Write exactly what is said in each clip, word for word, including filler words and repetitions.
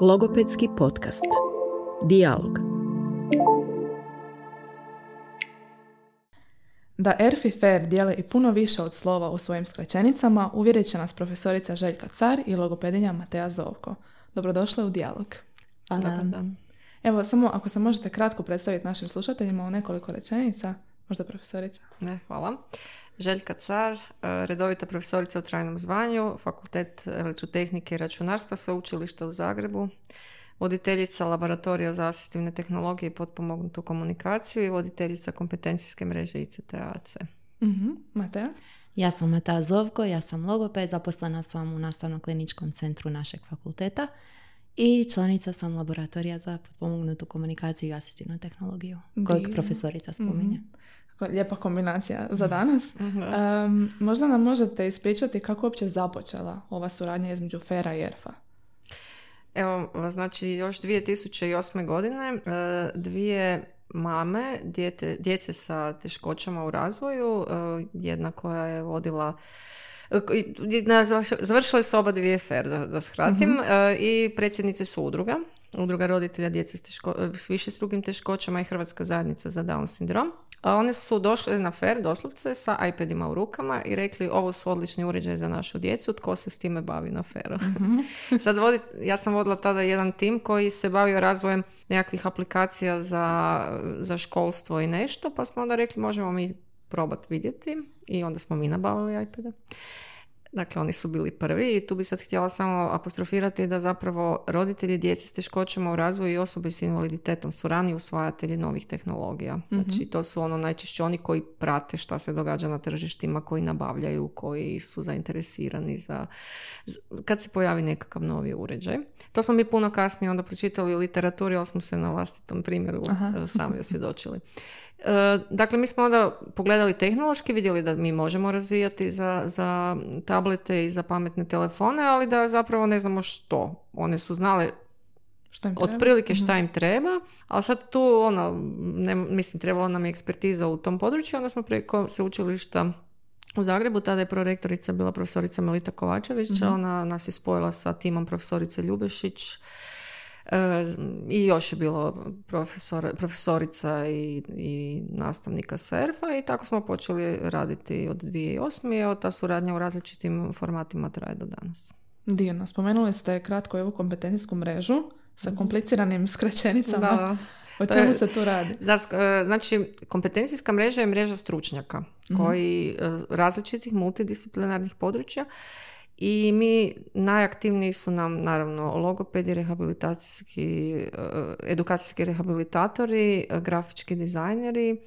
Logopedski podcast. Dijalog. Da E R F i F E R dijele i puno više od slova u svojim skraćenicama, uvjerit će nas profesorica Željka Car i logopedinja Matea Zovko. Dobrodošla u Dijalog. Dobar dan. Evo, samo ako se možete kratko predstaviti našim slušateljima u nekoliko rečenica, možda profesorica. Ne, hvala. Željka Car, redovita profesorica u trajnom zvanju, Fakultet elektrotehnike i računarstva, Sveučilišta u Zagrebu, voditeljica laboratorija za asistivne tehnologije i potpomognutu komunikaciju i voditeljica kompetencijske mreže I C T A C. Mm-hmm. Matea? Ja sam Matea Zovko, ja sam logoped, zaposlena sam u nastavno-kliničkom centru našeg fakulteta i članica sam laboratorija za potpomognutu komunikaciju i asistivnu tehnologiju, kojeg profesorica spominje. Mm-hmm. Lijepa kombinacija za danas. Um, možda nam možete ispričati kako uopće započela ova suradnja između F E R-a i E R F-a? Evo, znači još dvije tisuće osme. godine dvije mame djete, djece sa teškoćama u razvoju, jedna koja je vodila... Završile su oba dvije F E R, da, da skratim, mm-hmm. i predsjednice su udruga. Udruga roditelja djece s, teško, s više s drugim teškoćama i Hrvatska zajednica za Down sindrom. A one su došle na F E R doslovce sa iPadima u rukama i rekli ovo su odlični uređaj za našu djecu, tko se s time bavi na F E R-u. Mm-hmm. Sad vodi, ja sam vodila tada jedan tim koji se bavio razvojem nekakvih aplikacija za, za školstvo i nešto, pa smo onda rekli možemo mi probati vidjeti i onda smo mi nabavili iPade. Dakle, oni su bili prvi i tu bi sad htjela samo apostrofirati da zapravo roditelji djece s teškoćama u razvoju i osobe s invaliditetom su rani usvajatelji novih tehnologija. Mm-hmm. Znači, to su ono najčešće oni koji prate šta se događa na tržištima, koji nabavljaju, koji su zainteresirani za... kad se pojavi nekakav novi uređaj. To smo mi puno kasnije onda pročitali u literaturi, ali smo se na vlastitom primjeru Aha. sami osvjedočili. Dakle, mi smo onda pogledali tehnološki, vidjeli da mi možemo razvijati za, za tablete i za pametne telefone, ali da zapravo ne znamo što. One su znale otprilike šta im treba, ali sad tu, ono, ne, mislim, trebalo nam je ekspertiza u tom području, onda smo preko sveučilišta u Zagrebu, tada je prorektorica bila profesorica Melita Kovačević, mm-hmm. ona nas je spojila sa timom profesorice Ljubešić, i još je bilo profesor, profesorica i, i nastavnika S E R F-a i tako smo počeli raditi od dvije tisuće osme. Evo, ta suradnja u različitim formatima traje do danas. Divno, spomenuli ste kratko ovu kompetencijsku mrežu sa kompliciranim skraćenicama. Da. O čemu se tu radi? Da, znači, kompetencijska mreža je mreža stručnjaka mm-hmm. koji različitih multidisciplinarnih područja. I mi najaktivniji su nam naravno logopedi, rehabilitacijski, edukacijski rehabilitatori, grafički dizajneri,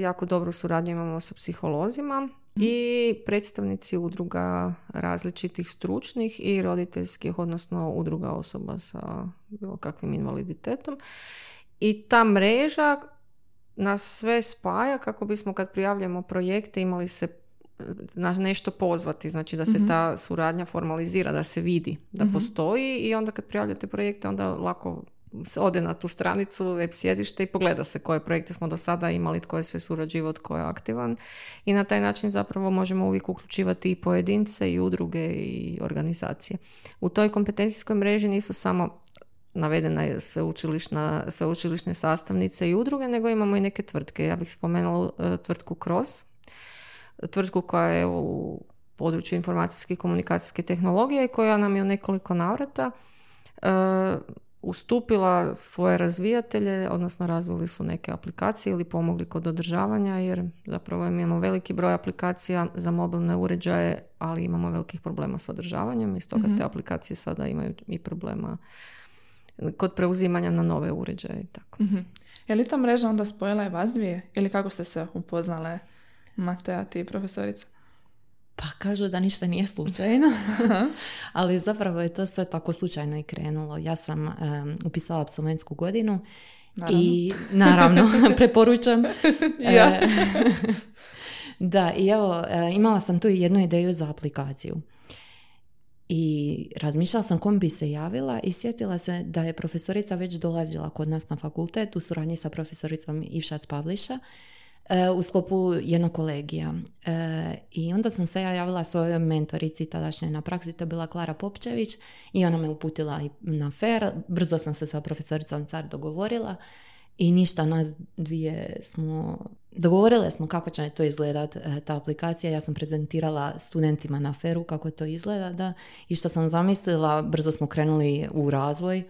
jako dobru suradnju imamo sa psiholozima i predstavnici udruga različitih stručnih i roditeljskih, odnosno udruga osoba sa bilo kakvim invaliditetom. I ta mreža nas sve spaja kako bismo kad prijavljamo projekte imali se na nešto pozvati, znači da se mm-hmm. ta suradnja formalizira, da se vidi da mm-hmm. postoji i onda kad prijavljate projekte onda lako se ode na tu stranicu web sjedište i pogleda se koje projekte smo do sada imali, tko je sve surađivao, tko je aktivan i na taj način zapravo možemo uvijek uključivati i pojedince i udruge i organizacije. U toj kompetencijskoj mreži nisu samo navedena je sveučilišna, sveučilišne sastavnice i udruge, nego imamo i neke tvrtke. Ja bih spomenula uh, tvrtku Cross, tvrtku koja je u području informacijske i komunikacijske tehnologije i koja nam je u nekoliko navrata e, ustupila svoje razvijatelje, odnosno razvili su neke aplikacije ili pomogli kod održavanja, jer zapravo imamo veliki broj aplikacija za mobilne uređaje, ali imamo velikih problema sa održavanjem i stoga mm-hmm. te aplikacije sada imaju i problema kod preuzimanja na nove uređaje i tako. Mm-hmm. Je li ta mreža onda spojila i vas dvije ili kako ste se upoznale? Matea, ti profesorica? Pa kažu da ništa nije slučajno, ali zapravo je to sve tako slučajno i krenulo. Ja sam um, upisala absolventsku godinu naravno. i naravno preporučam. ja. e, da, i evo, e, imala sam tu jednu ideju za aplikaciju. I razmišljala sam kom bi se javila i sjetila se da je profesorica već dolazila kod nas na fakultet u suradnji sa profesoricom Ivšac Pavliša u sklopu jednog kolegija. I onda sam se ja javila svojoj mentorici tadašnjoj na praksi, to je bila Klara Popčević, i ona me uputila na F E R. Brzo sam se sa profesoricom Car dogovorila i ništa, nas dvije smo dogovorile smo kako će to izgledati ta aplikacija. Ja sam prezentirala studentima na F E R-u kako to izgleda, da, i što sam zamislila, brzo smo krenuli u razvoj.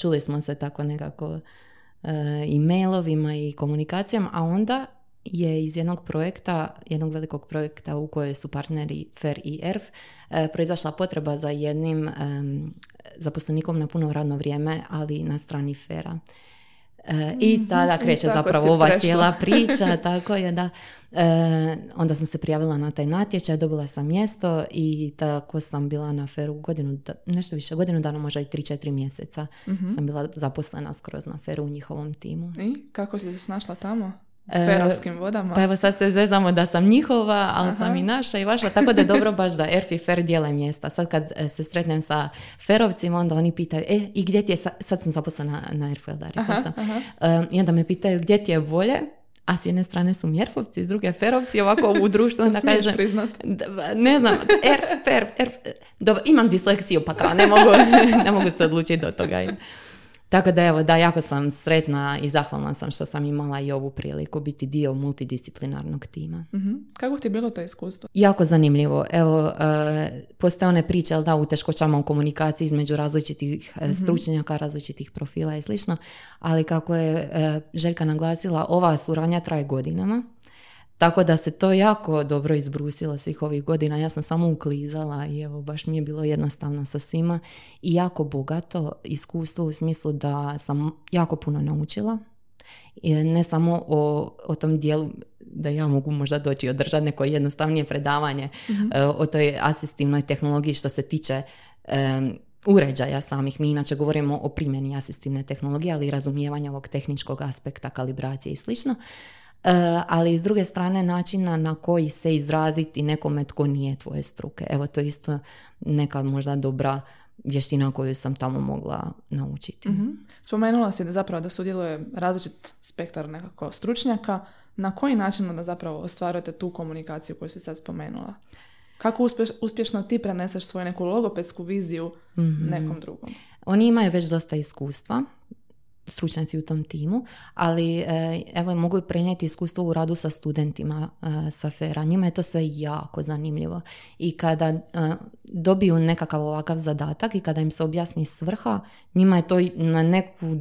Čuli smo se tako nekako i mailovima i komunikacijama, a onda je iz jednog projekta, jednog velikog projekta u kojoj su partneri F E R i E R F, proizašla potreba za jednim zaposlenikom na puno radno vrijeme, ali na strani F E R-a. I tada kreće I zapravo ova prešla. Cijela priča, tako je, da. E, onda sam se prijavila na taj natječaj, dobila sam mjesto i tako sam bila na F E R-u godinu, nešto više godinu dana, možda i tri četiri mjeseca. Mm-hmm. Sam bila zaposlena skroz na F E R-u u njihovom timu. I kako si se snašla tamo? Ferovskim vodama. Pa evo sad se zeznamo da sam njihova, ali Aha. sam i naša i vaša, tako da je dobro baš da E R F i F E R dijele mjesta. Sad kad se sretnem sa Ferovcima, onda oni pitaju, e, i gdje ti je, sa... sad sam zaposlena na E R F-u, da rekao sam. Um, I onda me pitaju gdje ti je bolje, a s jedne strane su mi E R F-ovci, s druge Ferovci, ovako u društvu, onda kažem, ne znam, E R F, E R F, E R F, dobro, imam disleksiju, pa kao ne mogu, ne mogu se odlučiti do toga. Tako da evo, da, jako sam sretna i zahvalna sam što sam imala i ovu priliku biti dio multidisciplinarnog tima. Mm-hmm. Kako ti je bilo to iskustvo? Jako zanimljivo. Evo, e, postoje one priče, ali da, u teškoćama u komunikaciji između različitih mm-hmm. stručnjaka, različitih profila i slično, ali kako je e, Željka naglasila, ova suradnja traje godinama. Tako da se to jako dobro izbrusilo svih ovih godina. Ja sam samo uklizala i evo, baš mi je bilo jednostavno sa svima. I jako bogato iskustvo u smislu da sam jako puno naučila. I ne samo o, o tom dijelu da ja mogu možda doći i održati neko jednostavnije predavanje mm-hmm. o toj asistivnoj tehnologiji što se tiče um, uređaja samih. Mi inače govorimo o primjeni asistivne tehnologije, ali i razumijevanja ovog tehničkog aspekta, kalibracije i slično. Ali s druge strane načina na koji se izraziti nekome tko nije tvoje struke. Evo, to je isto neka možda dobra vještina koju sam tamo mogla naučiti. Mm-hmm. Spomenula si da zapravo da sudjeluje različit spektar nekako stručnjaka. Na koji način onda zapravo ostvarujete tu komunikaciju koju si sad spomenula? Kako uspješ, uspješno ti preneseš svoju neku logopedsku viziju mm-hmm. nekom drugom? Oni imaju već dosta iskustva, stručnjaci u tom timu, ali evo, mogu prenijeti iskustvo u radu sa studentima sa F E R-a. Njima je to sve jako zanimljivo. I kada dobiju nekakav ovakav zadatak i kada im se objasni svrha, njima je to na, neku,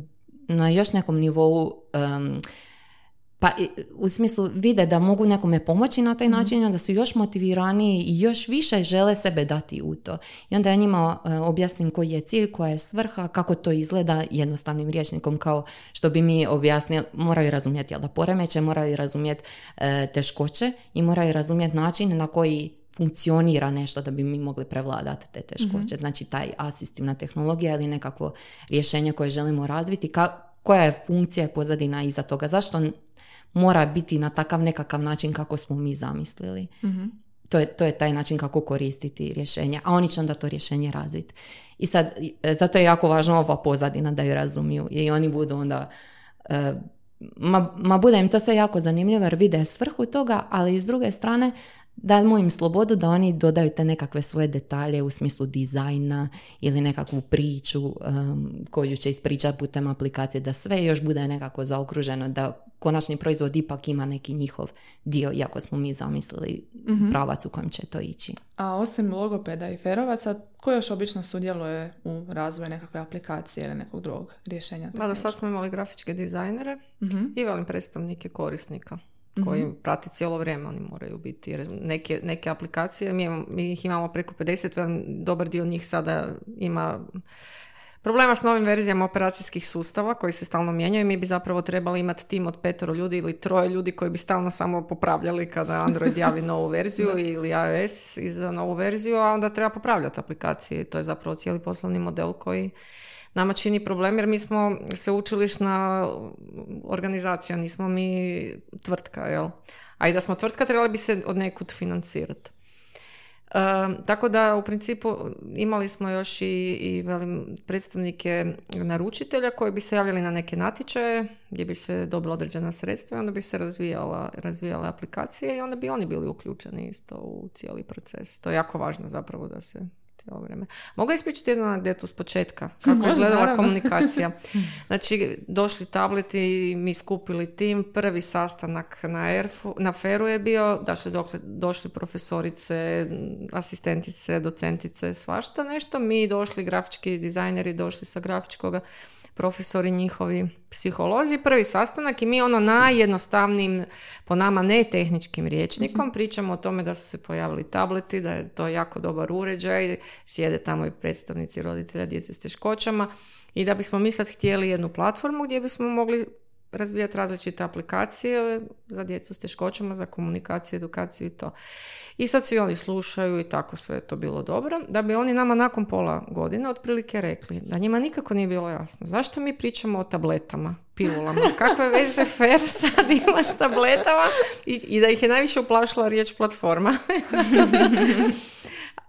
na još nekom nivou, um, pa u smislu vide da mogu nekome pomoći na taj način, mm. onda su još motiviraniji i još više žele sebe dati u to. I onda ja njima objasnim koji je cilj, koja je svrha, kako to izgleda jednostavnim rječnikom, kao što bi mi objasnili, moraju razumjeti jel da poremeće, moraju razumjeti e, teškoće i moraju razumjeti način na koji funkcionira nešto da bi mi mogli prevladati te teškoće. Mm-hmm. Znači taj asistivna tehnologija ili nekakvo rješenje koje želimo razviti, ka, koja je funkcija i pozadina iza toga, zašto mora biti na takav nekakav način kako smo mi zamislili. Mm-hmm. To je, to je taj način kako koristiti rješenje, a oni će onda to rješenje razviti. I sad, zato je jako važno ova pozadina da ju razumiju i oni budu onda, e, ma, ma bude im to sve jako zanimljivo jer vide svrhu toga, ali s druge strane dajmo im slobodu da oni dodaju te nekakve svoje detalje u smislu dizajna ili nekakvu priču um, koju će ispričati putem aplikacije, da sve još bude nekako zaokruženo, da konačni proizvod ipak ima neki njihov dio, iako smo mi zamislili mm-hmm. pravac u kojem će to ići. A osim logopeda i ferovaca, ko još obično sudjeluje u razvoju nekakve aplikacije ili nekog drugog rješenja? Mada sad smo imali grafičke dizajnere mm-hmm. i velim predstavnike korisnika. Mm-hmm. koji prati cijelo vrijeme, oni moraju biti, jer neke, neke aplikacije, mi, imamo, mi ih imamo preko pedeset, dobar dio njih sada ima problema s novim verzijama operacijskih sustava koji se stalno mijenjaju i mi bi zapravo trebali imati tim od petoro ljudi ili troje ljudi koji bi stalno samo popravljali kada Android javi novu verziju ili iOS iza novu verziju, a onda treba popravljati aplikacije. To je zapravo cijeli poslovni model koji nama čini problem, jer mi smo sveučilišna organizacija, nismo mi tvrtka, jel? A i da smo tvrtka, trebali bi se od nekud financirati. Tako da u principu imali smo još i, i velim, predstavnike naručitelja koji bi se javljali na neke natječaje gdje bi se dobila određena sredstva i onda bi se razvijala, razvijala aplikacije i onda bi oni bili uključeni isto u cijeli proces. To je jako važno zapravo da se cijelo vrijeme. Mogu ispričati jednu anegdotu s početka, kako je izgledala komunikacija. Znači, došli tableti, mi skupili tim, prvi sastanak na, ERF-u, na F E R-u je bio, došli, dokle, došli profesorice, asistentice, docentice, svašta nešto. Mi došli, grafički dizajneri došli sa grafičkoga, profesori njihovi, psiholozi, prvi sastanak i mi ono najjednostavnijim, po nama netehničkim rječnikom pričamo o tome da su se pojavili tableti, da je to jako dobar uređaj, sjede tamo i predstavnici roditelja djece s teškoćama i da bismo mi sad htjeli jednu platformu gdje bismo mogli razvijati različite aplikacije za djecu s teškoćama, za komunikaciju, edukaciju i to. I sad svi oni slušaju i tako sve to bilo dobro, da bi oni nama nakon pola godine otprilike rekli da njima nikako nije bilo jasno. Zašto mi pričamo o tabletama, pilulama? Kakve veze F E R sad ima s tabletama? I, i da ih je najviše uplašila riječ platforma.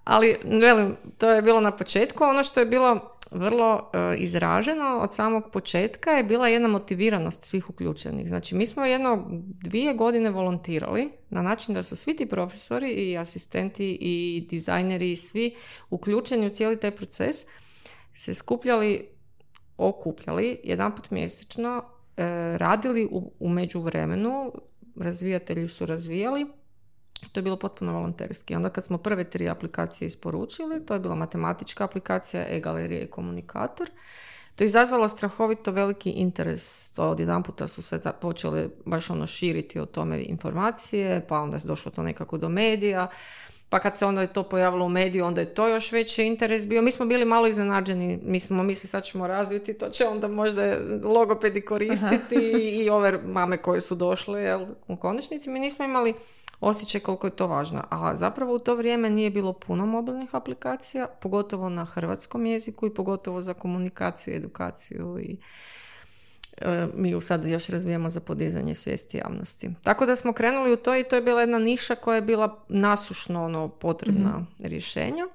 Ali, velim, to je bilo na početku. Ono što je bilo vrlo e, izraženo od samog početka je bila jedna motiviranost svih uključenih. Znači, mi smo jedno dvije godine volontirali na način da su svi ti profesori i asistenti i dizajneri i svi uključeni u cijeli taj proces se skupljali, okupljali jedanput mjesečno, e, radili u, u međuvremenu, razvijatelji su razvijali. To je bilo potpuno volonterski. Onda kad smo prve tri aplikacije isporučili, to je bila matematička aplikacija, e-galerija i komunikator, to je izazvalo strahovito veliki interes. To odjedanputa su se počele baš ono širiti o tome informacije, pa onda je došlo to nekako do medija, pa kad se onda je to pojavilo u mediju, onda je to još veći interes bio. Mi smo bili malo iznenađeni, mi smo mislili sad ćemo razviti, to će onda možda logopedi koristiti i, i ove mame koje su došle, jel, u konačnici. Mi nismo imali osjećaj koliko je to važno, a zapravo u to vrijeme nije bilo puno mobilnih aplikacija, pogotovo na hrvatskom jeziku i pogotovo za komunikaciju i edukaciju i e, mi ju sad još razvijamo za podizanje svijesti javnosti. Tako da smo krenuli u to i to je bila jedna niša koja je bila nasušno ono, potrebna mm-hmm. rješenja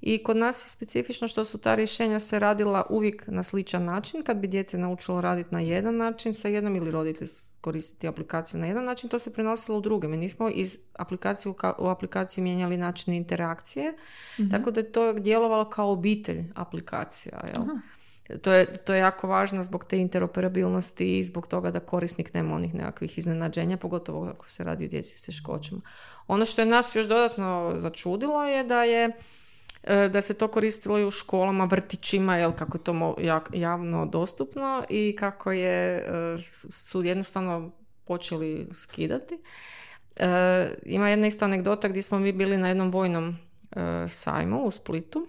i kod nas je specifično što su ta rješenja se radila uvijek na sličan način, kad bi dijete naučilo raditi na jedan način sa jednom ili roditelj koristiti aplikaciju na jedan način, to se prenosilo u druge. Mi nismo iz aplikacije u aplikaciju mijenjali način interakcije, mm-hmm. tako da je to djelovalo kao obitelj aplikacija. Jel? To je, to je jako važno zbog te interoperabilnosti i zbog toga da korisnik nema onih nekakvih iznenađenja, pogotovo ako se radi o djeci s teškoćama. Ono što je nas još dodatno začudilo je da je da se to koristilo i u školama, vrtićima, jel, kako je to javno dostupno i kako je, su jednostavno počeli skidati. E, ima jedna isto anegdota gdje smo mi bili na jednom vojnom e, sajmu u Splitu.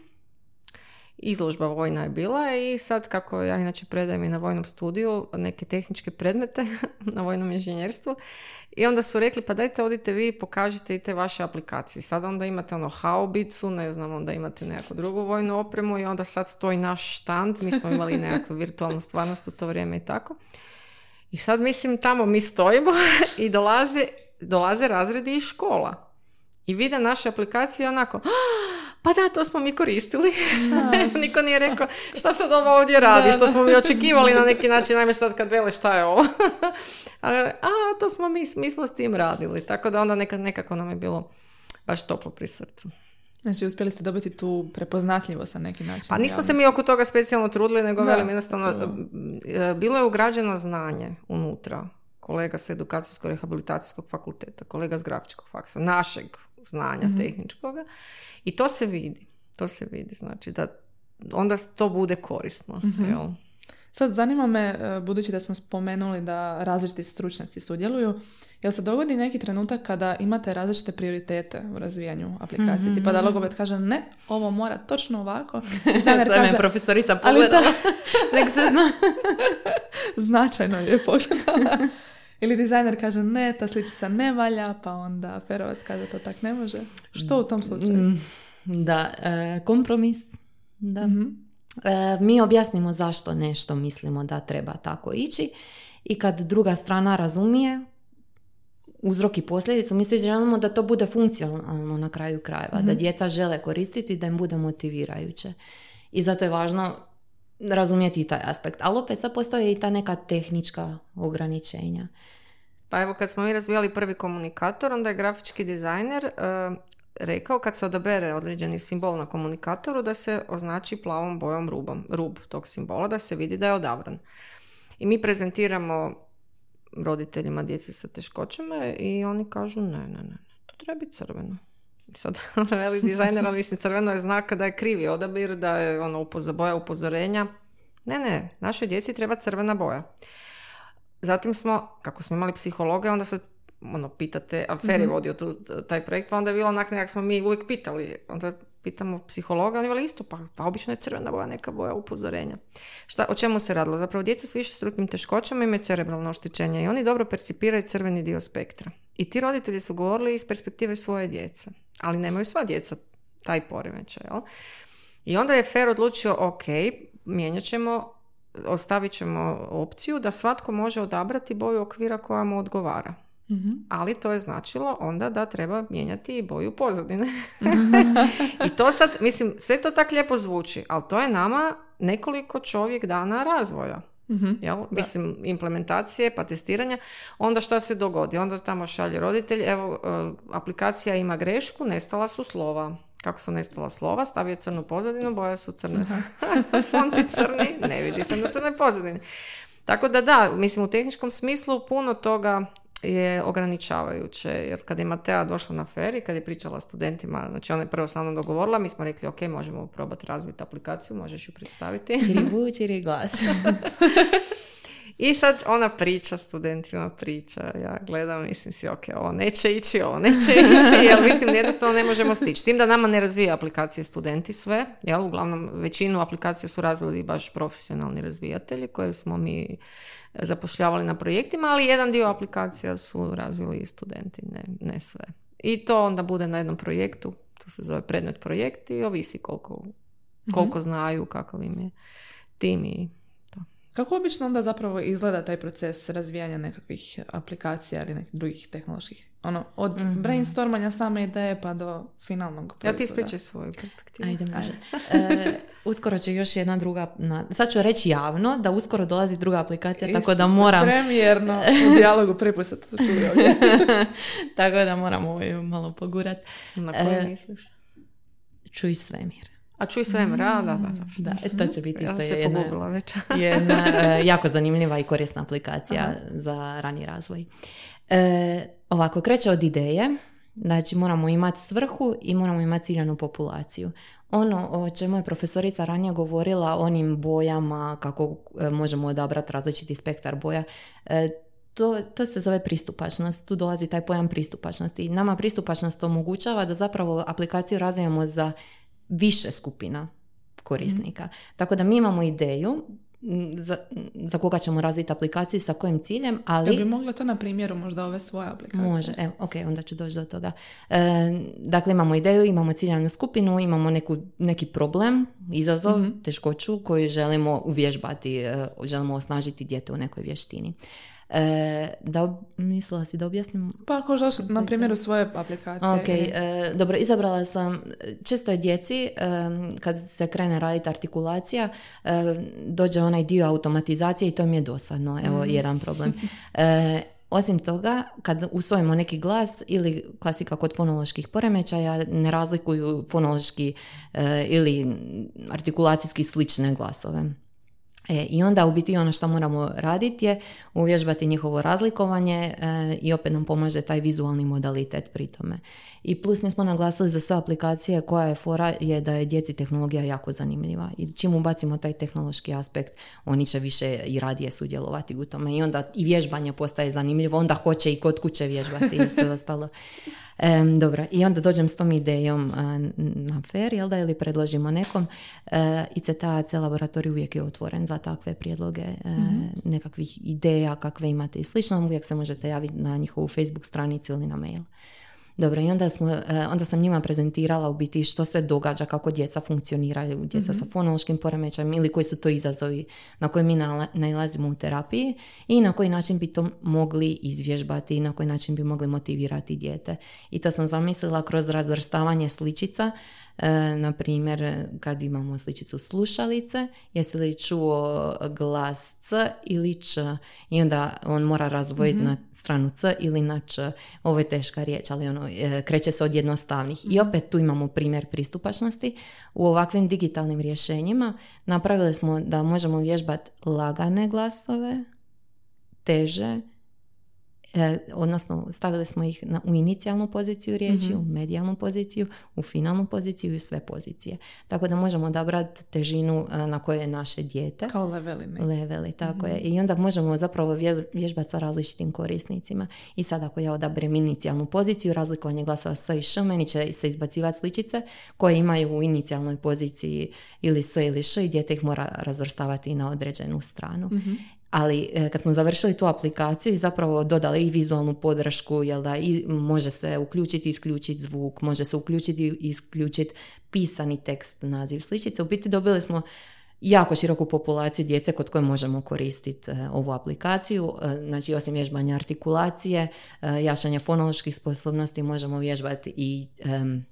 Izložba vojna je bila i sad kako ja inače predajem i na vojnom studiju neke tehničke predmete na vojnom inženjerstvu i onda su rekli pa dajte odite vi i pokažite i te vaše aplikacije. Sad onda imate ono haubicu, ne znam, onda imate nekakvu drugu vojnu opremu i onda sad stoji naš štand, mi smo imali nekakvu virtualnu stvarnost u to vrijeme i tako. I sad mislim tamo mi stojimo i dolaze, dolaze razredi iz škola i vide naše aplikacije onako... Pa da, to smo mi koristili. Niko nije rekao šta sad ovo ovdje radi, da, što smo mi očekivali na neki način, najme sad kad vele šta je ovo. A, a to smo mi, mi smo s tim radili. Tako da onda neka, nekako nam je bilo baš toplo pri srcu. Znači, uspjeli ste dobiti tu prepoznatljivost na neki način. Pa nismo se mi oko toga specijalno trudili, nego da, velim jednostavno, to... bilo je ugrađeno znanje unutra. Kolega sa Edukacijsko-rehabilitacijskog fakulteta, kolega s Grafičkog faksa, našeg znanja mm-hmm. tehničkoga. I to se vidi. To se vidi. Znači da onda to bude korisno. Mm-hmm. Jel? Sad zanima me, budući da smo spomenuli da različiti stručnjaci sudjeluju, jel se dogodi neki trenutak kada imate različite prioritete u razvijanju aplikacije? Mm-hmm. Tipa da logoped kaže ne, ovo mora točno ovako. Sad kaže, me profesorica pogledala. Da... Nek se zna. Značajno je pogledala. Ili dizajner kaže ne, ta sličica ne valja, pa onda Ferovac kaže to tak ne može. Što u tom slučaju? Da, kompromis. Da. Mm-hmm. Mi objasnimo zašto nešto mislimo da treba tako ići i kad druga strana razumije, uzrok i posljedicu, mi svi želimo da to bude funkcionalno na kraju krajeva, mm-hmm. da djeca žele koristiti, da im bude motivirajuće. I zato je važno razumjeti i taj aspekt. Ali opet sad postoje i ta neka tehnička ograničenja. Pa evo, kad smo mi razvijali prvi komunikator, onda je grafički dizajner e, rekao kad se odabere određeni simbol na komunikatoru da se označi plavom bojom rubom, rub tog simbola, da se vidi da je odabran. I mi prezentiramo roditeljima djece sa teškoćama i oni kažu ne, ne, ne, to treba biti crveno. Sad veli dizajner, ali mislim crveno je znak da je krivi odabir, da je ono upozo, boja upozorenja. Ne, ne, našoj djeci treba crvena boja. Zatim smo, kako smo imali psihologe, onda se ono, pitate, a Fer je mm-hmm. vodio tu, taj projekt, pa onda je bilo onak nekak smo mi uvijek pitali, onda pitamo psihologa, oni veli isto, pa, pa obično je crvena boja, neka boja upozorenja. Šta, o čemu se radilo? Zapravo djeca s višestrukim teškoćama imaju cerebralno oštećenje i oni dobro percipiraju crveni dio spektra. I ti roditelji su govorili iz perspektive svoje djece, ali nemaju sva djeca taj poremećaj, jel? I onda je Fer odlučio, ok, mijenjat ćemo, ostavit ćemo opciju da svatko može odabrati boju okvira koja mu odgovara. Mm-hmm. Ali to je značilo onda da treba mijenjati i boju pozadine. I to sad, mislim, sve to tako lijepo zvuči, ali to je nama nekoliko čovjek dana razvoja. Mm-hmm. Jel? Mislim, implementacije, pa testiranja. Onda šta se dogodi? Onda tamo šalje roditelj, evo, aplikacija ima grešku, nestala su slova. Kako su nestala slova, stavio crnu pozadinu, boje su crne. Font je crni, ne vidi se na crne pozadine. Tako da da, mislim, u tehničkom smislu puno toga je ograničavajuće, jer kad je Matea došla na F E R i kad je pričala studentima, znači ona je prvo sa mnom dogovorila, mi smo rekli ok, možemo probati razviti aplikaciju, možeš ju predstaviti. Čiribu, čiri glas. I sad ona priča studentima, priča, ja gledam, mislim si ok, ovo neće ići, ovo neće ići, jer mislim jednostavno ne možemo stići. S tim da nama ne razvija aplikacije studenti sve, jel, uglavnom većinu aplikacija su razvili baš profesionalni razvijatelji koje smo mi zapošljavali na projektima, ali jedan dio aplikacija su razvili i studenti, ne, ne sve. I to onda bude na jednom projektu, to se zove predmet projekt i ovisi koliko, koliko mm-hmm. znaju, kakav im je tim i to. Kako obično onda zapravo izgleda taj proces razvijanja nekakvih aplikacija ili nekih drugih tehnoloških? Ono, od mm-hmm. brainstormanja same ideje pa do finalnog proizvoda. Ja ti ispričaj svoju perspektivu. Ajde, može. E, uskoro će još jedna druga, na, sad ću reći javno, da uskoro dolazi druga aplikacija, Isto, tako da moram... Premijerno u dijalogu prepustati. Tako da moram ovo malo pogurati. Na koje e, misliš? Čuj svemir. A čuj svemir, a da, da. Da, to će biti isto ja jedna, jedna jako zanimljiva i korisna aplikacija Aha. za rani razvoj. E, ovako, kreće od ideje, znači moramo imati svrhu i moramo imati ciljanu populaciju. Ono o čemu je profesorica ranije govorila, onim bojama, kako možemo odabrati različiti spektar boja, e, to, to se zove pristupačnost, tu dolazi taj pojam pristupačnosti. Nama pristupačnost omogućava da zapravo aplikaciju razvijemo za više skupina korisnika. Mm. Tako da mi imamo ideju, Za, za koga ćemo razviti aplikaciju i sa kojim ciljem, ali... Da bi mogla to na primjeru možda ove svoje aplikacije. Može, evo, ok, onda ću doći do toga. E, dakle, imamo ideju, imamo ciljanu skupinu, imamo neku, neki problem, izazov, mm-hmm. teškoću koju želimo uvježbati, želimo osnažiti dijete u nekoj vještini. E, da, mislila si da objasnim? Pa ako želiš na primjeru svoje aplikacije. Ok, e, dobro, izabrala sam, često je djeci e, kad se krene raditi artikulacija, e, dođe onaj dio automatizacije i to mi je dosadno, evo mm. jedan problem. E, osim toga, kad usvojimo neki glas ili klasika kod fonoloških poremećaja, ne razlikuju fonološki e, ili artikulacijski slične glasove. E, i onda u biti ono što moramo raditi je uvježbati njihovo razlikovanje e, i opet nam pomaže taj vizualni modalitet pri tome. I plus nismo naglasili za sve aplikacije koja je fora je da je djeci tehnologija jako zanimljiva i čim ubacimo taj tehnološki aspekt oni će više i radije sudjelovati u tome i onda i vježbanje postaje zanimljivo, onda hoće i kod kuće vježbati i sve ostalo. E, dobro, i onda dođem s tom idejom a, na F E R, jel da, ili predložimo nekom. E, I C T A C laboratorij uvijek je otvoren za takve prijedloge e, mm-hmm. nekakvih ideja kakve imate i slično. Uvijek se možete javiti na njihovu Facebook stranicu ili na mail. Dobro, i onda, smo, onda sam njima prezentirala u biti što se događa, kako djeca funkcioniraju, djeca mm-hmm. sa fonološkim poremećajem ili koji su to izazovi na koje mi nalazimo u terapiji i na koji način bi to mogli izvježbati i na koji način bi mogli motivirati dijete. I to sam zamislila kroz razvrstavanje sličica. E, na primjer, kad imamo sličicu slušalice, jesi li čuo glas C ili Č? I onda on mora razdvojiti mm-hmm. na stranu C ili na Č. Ovo je teška riječ, ali ono, e, kreće se od jednostavnih. Mm-hmm. I opet tu imamo primjer pristupačnosti. U ovakvim digitalnim rješenjima napravili smo da možemo vježbati lagane glasove, teže, E, odnosno stavili smo ih na, u inicijalnu poziciju riječi, mm-hmm. u medijalnu poziciju, u finalnu poziciju i sve pozicije. Tako da možemo odabrati težinu a, na kojoj je naše dijete. Kao leveli. Leveli, tako mm-hmm. je. I onda možemo zapravo vježbati sa različitim korisnicima. I sad ako ja odabrem inicijalnu poziciju, razlikovanje glasova S i Š, meni će se izbacivati sličice koje imaju u inicijalnoj poziciji ili S ili Š i dijete ih mora razvrstavati na određenu stranu. Mm-hmm. Ali kad smo završili tu aplikaciju i zapravo dodali i vizualnu podršku, jel da, i može se uključiti i isključiti zvuk, može se uključiti i isključiti pisani tekst, naziv sličice, u biti dobili smo jako široku populaciju djece kod koje možemo koristiti ovu aplikaciju. Znači, osim vježbanja artikulacije, jačanja fonoloških sposobnosti, možemo vježbati i um,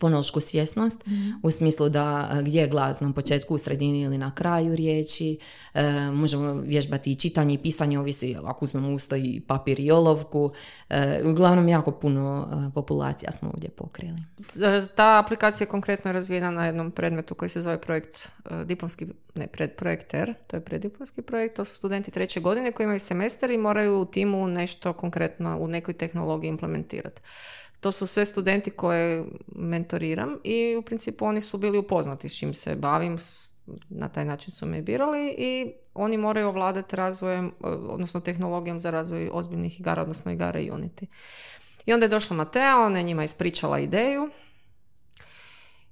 fonološku svjesnost, mm-hmm. u smislu da gdje je glas na početku, u sredini ili na kraju riječi. E, možemo vježbati i čitanje i pisanje, ovisi ako uzmemo usto i papir i olovku. E, uglavnom jako puno populacija smo ovdje pokrili. Ta aplikacija je konkretno razvijena na jednom predmetu koji se zove projekt diplomski, ne, predprojekt R, to je preddiplomski projekt, to su studenti treće godine koji imaju semestar i moraju u timu nešto konkretno u nekoj tehnologiji implementirati. To su sve studenti koje mentoriram i u principu oni su bili upoznati s čim se bavim, na taj način su me birali i oni moraju ovladati razvojem, odnosno tehnologijom za razvoj ozbiljnih igara, odnosno igara Unity. I onda je došla Matea, ona je njima ispričala ideju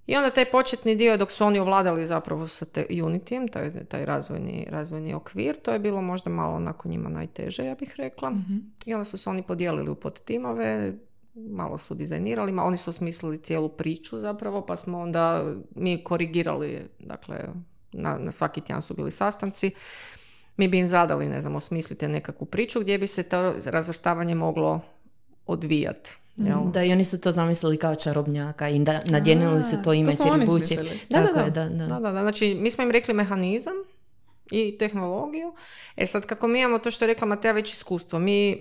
i onda taj početni dio dok su oni ovladali zapravo sa te Unity-em, taj, taj razvojni, razvojni okvir, to je bilo možda malo onako njima najteže, ja bih rekla. Mm-hmm. I onda su se oni podijelili u podtimove, malo su dizajnirali, oni su osmislili cijelu priču zapravo, pa smo onda mi korigirali, dakle, na, na svaki tjedan su bili sastanci, mi bi im zadali, ne znam, osmislite nekakvu priču gdje bi se to razvrstavanje moglo odvijati. Jel? Da, i oni su to zamislili kao čarobnjaka i da, nadjenili se to ime Čeribuće. Da, da, da. Da, da. Da, da, da. Znači, mi smo im rekli mehanizam i tehnologiju. E sad, kako mi imamo to što je rekla Matea, već iskustvo, mi...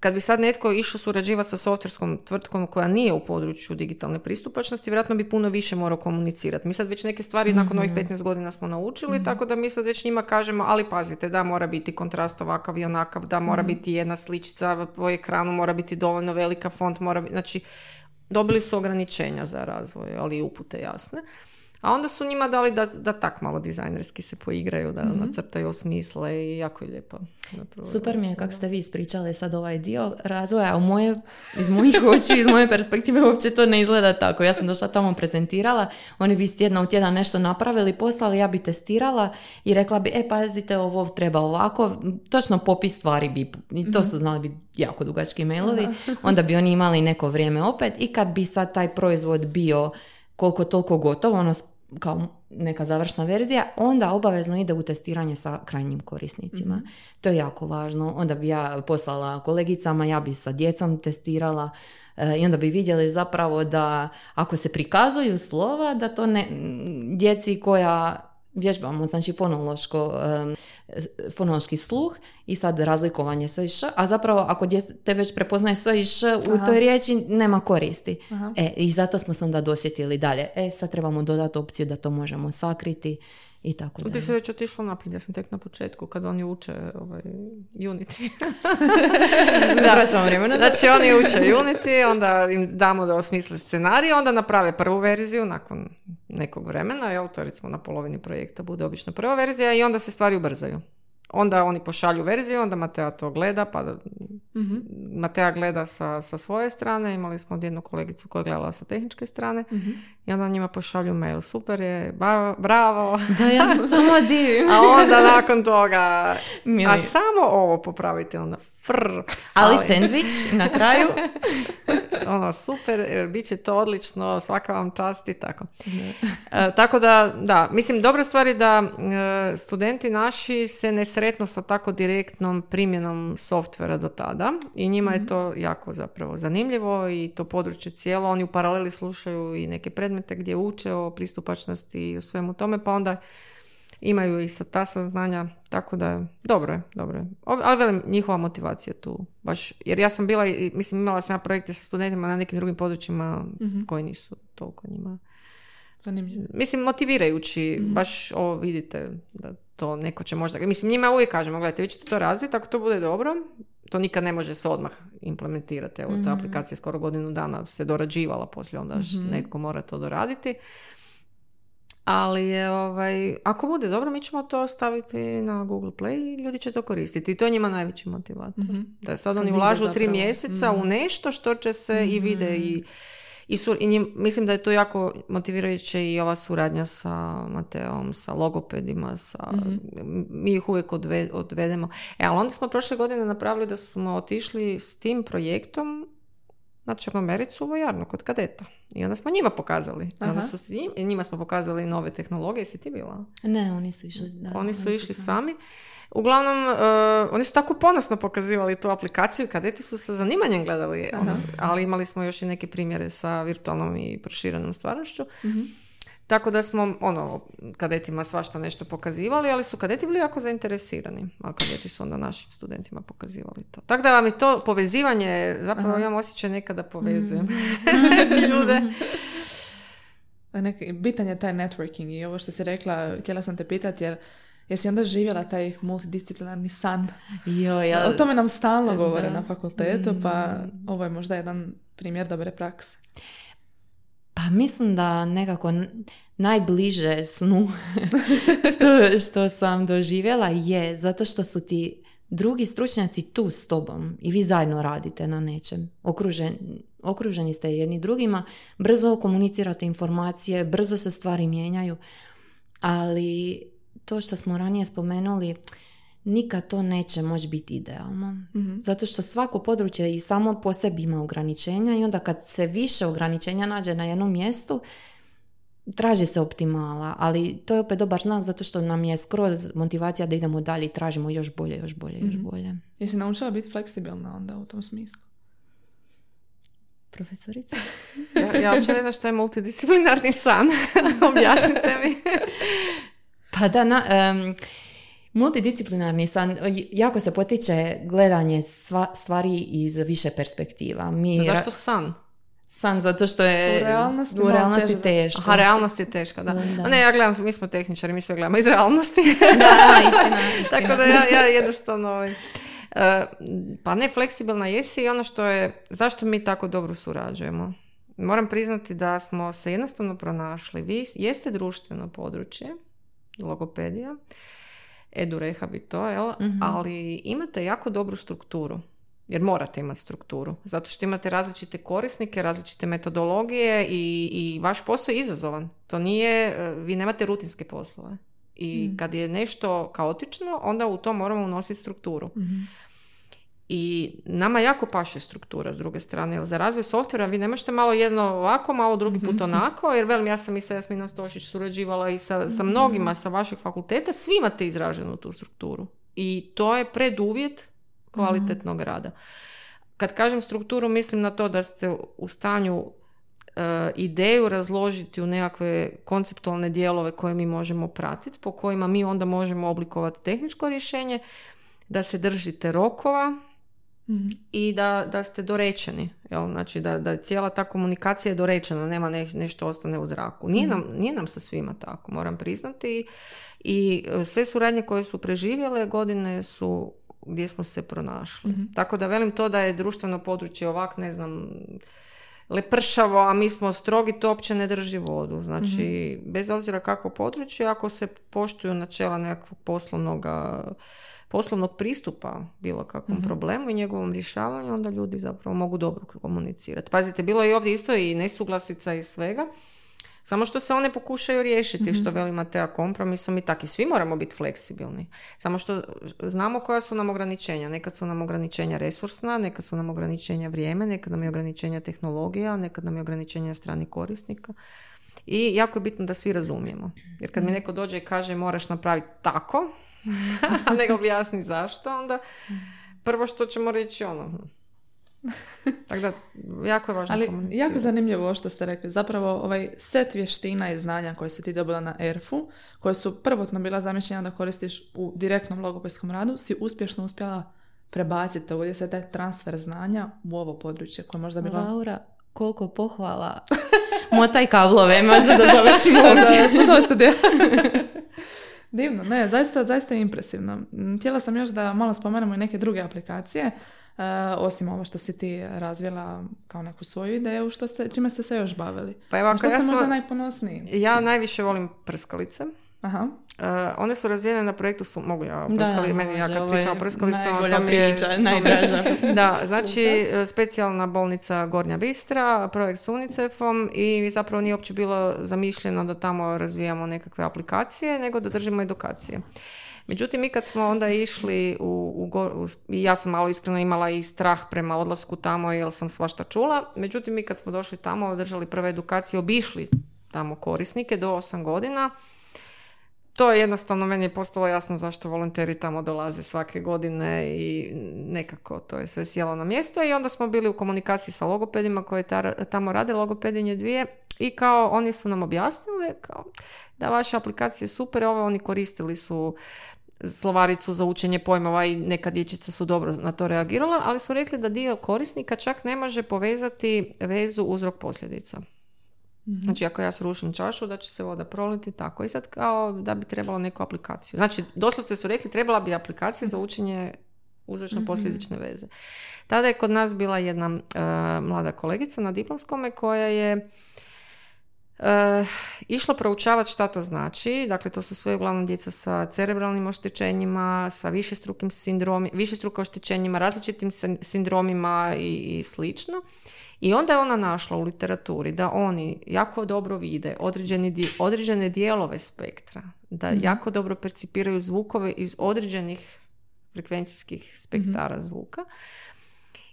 Kad bi sad netko išao surađivati sa softverskom tvrtkom koja nije u području digitalne pristupačnosti, vjerojatno bi puno više morao komunicirati. Mi sad već neke stvari mm-hmm. nakon ovih petnaest godina smo naučili, mm-hmm. tako da mi sad već njima kažemo, ali pazite, da mora biti kontrast ovakav i onakav, da mora mm-hmm. biti jedna sličica po ekranu, mora biti dovoljno velika, font mora biti... Znači, dobili su ograničenja za razvoj, ali i upute jasne. A onda su njima dali da, da tak malo dizajnerski se poigraju, da mm-hmm. nacrtaju smisle i jako je lijepo. Super mi je kako ste vi ispričali sad ovaj dio razvoja, a moje, iz mojih očiju, iz moje perspektive uopće to ne izgleda tako. Ja sam došla tamo, prezentirala, oni bi iz tjedna u tjedan nešto napravili, poslali, ja bi testirala i rekla bi, e pazite, ovo treba ovako, točno popis stvari bi, i to su znali bi jako dugački mailovi, onda bi oni imali neko vrijeme opet i kad bi sad taj proizvod bio koliko toliko gotovo, ono kao neka završna verzija, onda obavezno ide u testiranje sa krajnjim korisnicima. Mm-hmm. To je jako važno. Onda bi ja poslala kolegicama, ja bi sa djecom testirala e, i onda bi vidjeli zapravo da ako se prikazuju slova, da to ne, djeci koja vježbamo, znači fonološko, e, fonološki sluh i sad razlikovanje S i Š, a zapravo ako te već prepoznaje S i Š u Aha. toj riječi, nema koristi. Aha. E, i zato smo se onda dosjetili dalje. E, sad trebamo dodati opciju da to možemo sakriti i tako dalje. Ti si već otišla naprijed, ja sam tek na početku, kad oni uče ovaj, Unity. da, vremena, znači oni uče Unity, onda im damo da osmisle scenarij, onda naprave prvu verziju nakon nekog vremena, jel, to recimo na polovini projekta bude obično prva verzija i onda se stvari ubrzaju. Onda oni pošalju verziju, onda Matea to gleda, pa mm-hmm. Matea gleda sa, sa svoje strane, imali smo jednu kolegicu koja je gledala sa tehničke strane mm-hmm. I onda njima pošalju mail, super je, ba, bravo. Da, ja se samo divim. A onda nakon toga, Mili. A samo ovo popravite, onda frr. Ali, ali sandvič na kraju. Ono, super, bit će to odlično, svaka vam čast i tako. E, tako da, da, mislim, dobra stvar je da e, studenti naši se ne sretnu sa tako direktnom primjenom softvera do tada i njima mm-hmm. je to jako zapravo zanimljivo i to područje cijelo. Oni u paraleli slušaju i neke predmete gdje uče o pristupačnosti i o svemu tome, pa onda imaju i sa ta saznanja, tako da dobro je, dobro je. Ali velim, njihova motivacija tu baš, jer ja sam bila, mislim, imala sam ja projekte sa studentima na nekim drugim područjima mm-hmm. koji nisu toliko njima zanimljivo. Mislim, motivirajući, mm-hmm. baš ovo vidite da to neko će možda, mislim, njima uvijek kažemo, gledajte, vi ćete to razviti, ako to bude dobro, to nikad ne može se odmah implementirati, evo, mm-hmm. ta aplikacija skoro godinu dana se dorađivala poslije, onda mm-hmm. netko mora to doraditi. Ali je, ovaj, ako bude dobro, mi ćemo to staviti na Google Play i ljudi će to koristiti. I to je njima najveći motivator. Mm-hmm. Da sad kad oni ulažu tri mjeseca mm-hmm. u nešto što će se mm-hmm. i vide. I, i, sur, i njim, mislim da je to jako motivirajuće i ova suradnja sa Mateom, sa logopedima. Sa, mm-hmm. mi ih uvijek odve, odvedemo. E, ali onda smo prošle godine napravili da smo otišli s tim projektom na Črnomericu u vojarnu kod kadeta. I onda smo njima pokazali. Onda su njima, njima smo pokazali nove tehnologije. Si ti bila? Ne, oni su išli. Da, oni su oni išli su sami. sami. Uglavnom, uh, oni su tako ponosno pokazivali tu aplikaciju i kadeti su sa zanimanjem gledali. Ono, ali imali smo još i neke primjere sa virtualnom i proširenom stvarnošću. Mhm. Tako da smo, ono, kadetima svašta nešto pokazivali, ali su kadeti bili jako zainteresirani, a kadeti su onda našim studentima pokazivali to. Tako da vam je to povezivanje, zapravo Aha. imam osjećaj nekada povezujem mm. ljude. Nek- bitan je taj networking i ovo što si rekla, htjela sam te pitati, jer jesi onda živjela taj multidisciplinarni san? Jo, ja... O tome nam stalno govore da. Na fakultetu, mm. pa ovo je možda jedan primjer dobre prakse. Pa mislim da nekako najbliže snu što, što sam doživjela je zato što su ti drugi stručnjaci tu s tobom i vi zajedno radite na nečem. Okružen, okruženi ste jedni drugima, brzo komunicirate informacije, brzo se stvari mijenjaju, ali to što smo ranije spomenuli, nikad to neće moći biti idealno. Mm-hmm. Zato što svako područje i samo po sebi ima ograničenja i onda kad se više ograničenja nađe na jednom mjestu, traži se optimala. Ali to je opet dobar znak zato što nam je skroz motivacija da idemo dalje i tražimo još bolje, još bolje, mm-hmm. još bolje. Jesi naučila biti fleksibilna onda u tom smislu? Profesorica? ja, ja uopće ne znam što je multidisciplinarni san. Objasnite mi. Pa da, na... Um, multidisciplinarni san, jako se potiče gledanje sva, stvari iz više perspektiva. Mi zašto san? San zato što je u realnosti, u realnosti teža. teško. Aha, realnost je teška, da. da. A ne, ja gledam, mi smo tehničari, mi sve gledamo iz realnosti. Da, istina. istina. Tako da ja, ja jednostavno... Uh, pa ne, fleksibilna jesi i ono što je... Zašto mi tako dobro surađujemo? Moram priznati da smo se jednostavno pronašli. Vi jeste društveno područje, logopedija, edu rehab i to, jel? Mm-hmm. Ali imate jako dobru strukturu, jer morate imati strukturu, zato što imate različite korisnike, različite metodologije i, i vaš posao je izazovan. To nije, vi nemate rutinske poslove i mm. kad je nešto kaotično, onda u to moramo unositi strukturu. Mm-hmm. I nama jako paše struktura s druge strane, jer za razvoj softvera vi ne možete malo jedno ovako, malo drugi put onako, jer velim, ja sam i sa Jasminom Stošić surađivala i sa, sa mnogima sa vašeg fakulteta, svi imate izraženu tu strukturu i to je preduvjet kvalitetnog rada. Kad kažem strukturu, mislim na to da ste u stanju uh, ideju razložiti u nekakve konceptualne dijelove koje mi možemo pratiti, po kojima mi onda možemo oblikovati tehničko rješenje, da se držite rokova, mm-hmm. i da, da ste dorečeni. Jel? Znači da, da cijela ta komunikacija je dorečena, nema ne, nešto ostane u zraku. Nije, mm-hmm. nam, nije nam sa svima tako, moram priznati. I sve suradnje koje su preživjele godine su gdje smo se pronašli. Mm-hmm. Tako da velim to da je društveno područje ovak, ne znam, lepršavo, a mi smo strogi, to uopće ne drži vodu. Znači, mm-hmm. bez obzira kako područje, ako se poštuju načela nekakvog poslovnog poslovnog pristupa bilo kakvom mm-hmm. problemu i njegovom rješavanju, onda ljudi zapravo mogu dobro komunicirati. Pazite, bilo je i ovdje isto i nesuglasica i svega. Samo što se one pokušaju riješiti, mm-hmm. što veli Matea, kompromisom i tako. I svi moramo biti fleksibilni. Samo što znamo koja su nam ograničenja. Nekad su nam ograničenja resursna, nekad su nam ograničenja vrijeme, nekad nam je ograničenja tehnologija, nekad nam je ograničenja stranih korisnika. I jako je bitno da svi razumijemo. Jer kad mi neko dođe i kaže moraš napraviti tako, a nego objasni zašto, onda prvo što ćemo reći ono... Tako da, jako je važno. Ali jako je zanimljivo ovo što ste rekli. Zapravo ovaj set vještina i znanja koje si ti dobila na E R F-u, koje su prvotno bila zamišljena da koristiš u direktnom logopedskom radu, si uspješno uspjela prebaciti ovdje se taj transfer znanja u ovo područje koje možda bila... Laura, koliko pohvala. Motaj kablove, možda da završimo ovdje. Slušali ste djel? Divno, ne, zaista, zaista je impresivno. Htjela sam još da malo spomenemo i neke druge aplikacije, uh, osim ovo što si ti razvila kao neku svoju ideju, što ste, čime ste se još bavili? Pa evo, što ste ja možda sam, najponosniji? Ja najviše volim prskalice. Aha. Uh, one su razvijene na projektu su, mogu ja o prskalici, meni ja kad pričam o prskalicama, najbolja priča, je, najdraža. Da, znači specijalna bolnica Gornja Bistra, projekt s UNICEF-om i zapravo nije uopće bilo zamišljeno da tamo razvijamo nekakve aplikacije, nego da držimo edukacije. Međutim, mi kad smo onda išli u, u, u, ja sam malo iskreno imala i strah prema odlasku tamo jer sam svašta čula, međutim mi kad smo došli tamo, održali prve edukacije, obišli tamo korisnike do osam godina. To je jednostavno, meni je postalo jasno zašto volonteri tamo dolaze svake godine i nekako to je sve sjelo na mjesto. I onda smo bili u komunikaciji sa logopedima koji tar, tamo rade, logopedinje dvije, i kao oni su nam objasnili kao, da vaše aplikacije super, ove oni koristili su slovaricu za učenje pojmova i neka dječica su dobro na to reagirala, ali su rekli da dio korisnika čak ne može povezati vezu uzrok posljedica. Znači, ako ja srušim čašu, da će se voda proliti, tako. I sad kao da bi trebalo neku aplikaciju. Znači, doslovce su rekli, trebala bi aplikacija za učenje uzročno-posljedične mm-hmm. veze. Tada je kod nas bila jedna uh, mlada kolegica na diplomskome koja je uh, išla proučavati šta to znači. Dakle, to su sve uglavnom djeca sa cerebralnim oštećenjima, sa višestrukim sindromima, višestruka oštećenjima, različitim sindromima i, i slično. I onda je ona našla u literaturi da oni jako dobro vide određeni di, određene dijelove spektra, da mm-hmm. jako dobro percipiraju zvukove iz određenih frekvencijskih spektara mm-hmm. zvuka.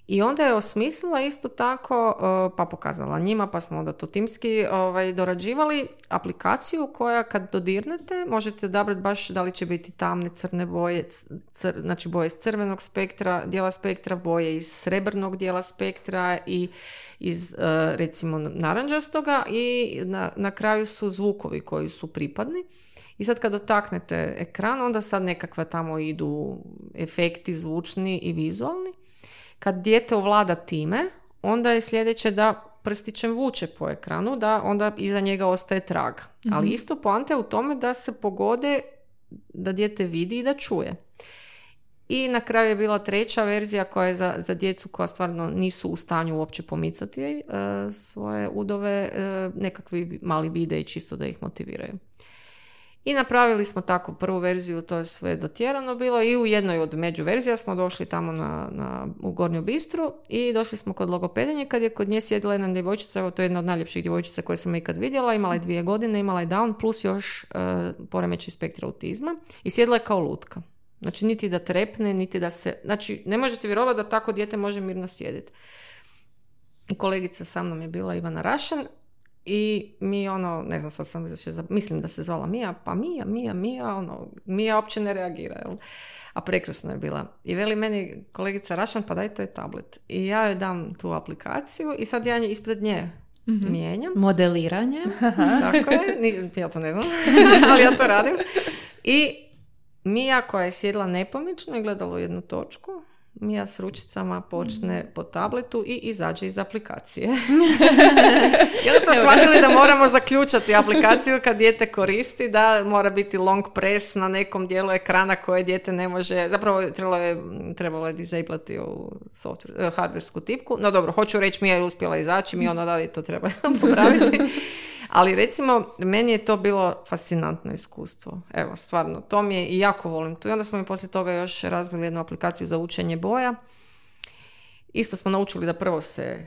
I onda je osmislila isto tako, pa pokazala njima, pa smo onda to timski ovaj, dorađivali aplikaciju koja kad dodirnete možete odabrati baš da li će biti tamne, crne boje, cr, znači boje iz crvenog spektra, dijela spektra, boje iz srebrnog dijela spektra i iz recimo naranđastoga i na, na kraju su zvukovi koji su pripadni. I sad kad dotaknete ekran, onda sad nekakva tamo idu efekti zvučni i vizualni. Kad dijete ovlada time, onda je sljedeće da prstićem vuče po ekranu, da onda iza njega ostaje trag. Mm-hmm. Ali isto poanta je u tome da se pogode, da dijete vidi i da čuje. I na kraju je bila treća verzija koja je za, za djecu koja stvarno nisu u stanju uopće pomicati e, svoje udove, e, nekakvi mali videi čisto da ih motiviraju. I napravili smo tako prvu verziju, to je sve dotjerano bilo i u jednoj od međuverzija smo došli tamo na, na, u Gornju Bistru i došli smo kod logopedinje kad je kod nje sjedila jedna djevojčica, evo to je jedna od najljepših djevojčica koje sam ikad vidjela, imala je dvije godine, imala je Down plus još e, poremećaj spektra autizma i sjedila je kao lutka. Znači niti da trepne, niti da se, znači ne možete vjerovati da tako dijete može mirno sjediti. I kolegica sa mnom je bila Ivana Rašan. I mi ono, ne znam, sad sam za, mislim da se zvala Mija, pa Mija, Mija, Mija, ono, Mija uopće ne reagira, jel? A prekrasna je bila. I veli meni kolegica Rašan, pa daj, to je tablet. I ja joj dam tu aplikaciju i sad ja nje ispred nje mm-hmm. mijenjam. Modeliranje. Tako je, Ni, ja to ne znam, ali ja to radim. I Mija koja je sjedila nepomično i gledala u jednu točku, Mija s ručicama počne po tabletu i izađe iz aplikacije. Jel smo shvatili da moramo zaključati aplikaciju kad dijete koristi, da mora biti long press na nekom dijelu ekrana koje dijete ne može, zapravo trebalo je, trebalo je disablati u software, hardversku tipku. No dobro, hoću reći, Mija je uspjela izaći, mi ono da li to treba popraviti. Ali recimo, meni je to bilo fascinantno iskustvo. Evo, stvarno, to mi je i jako volim tu. I onda smo mi poslije toga još razvili jednu aplikaciju za učenje boja. Isto smo naučili da prvo se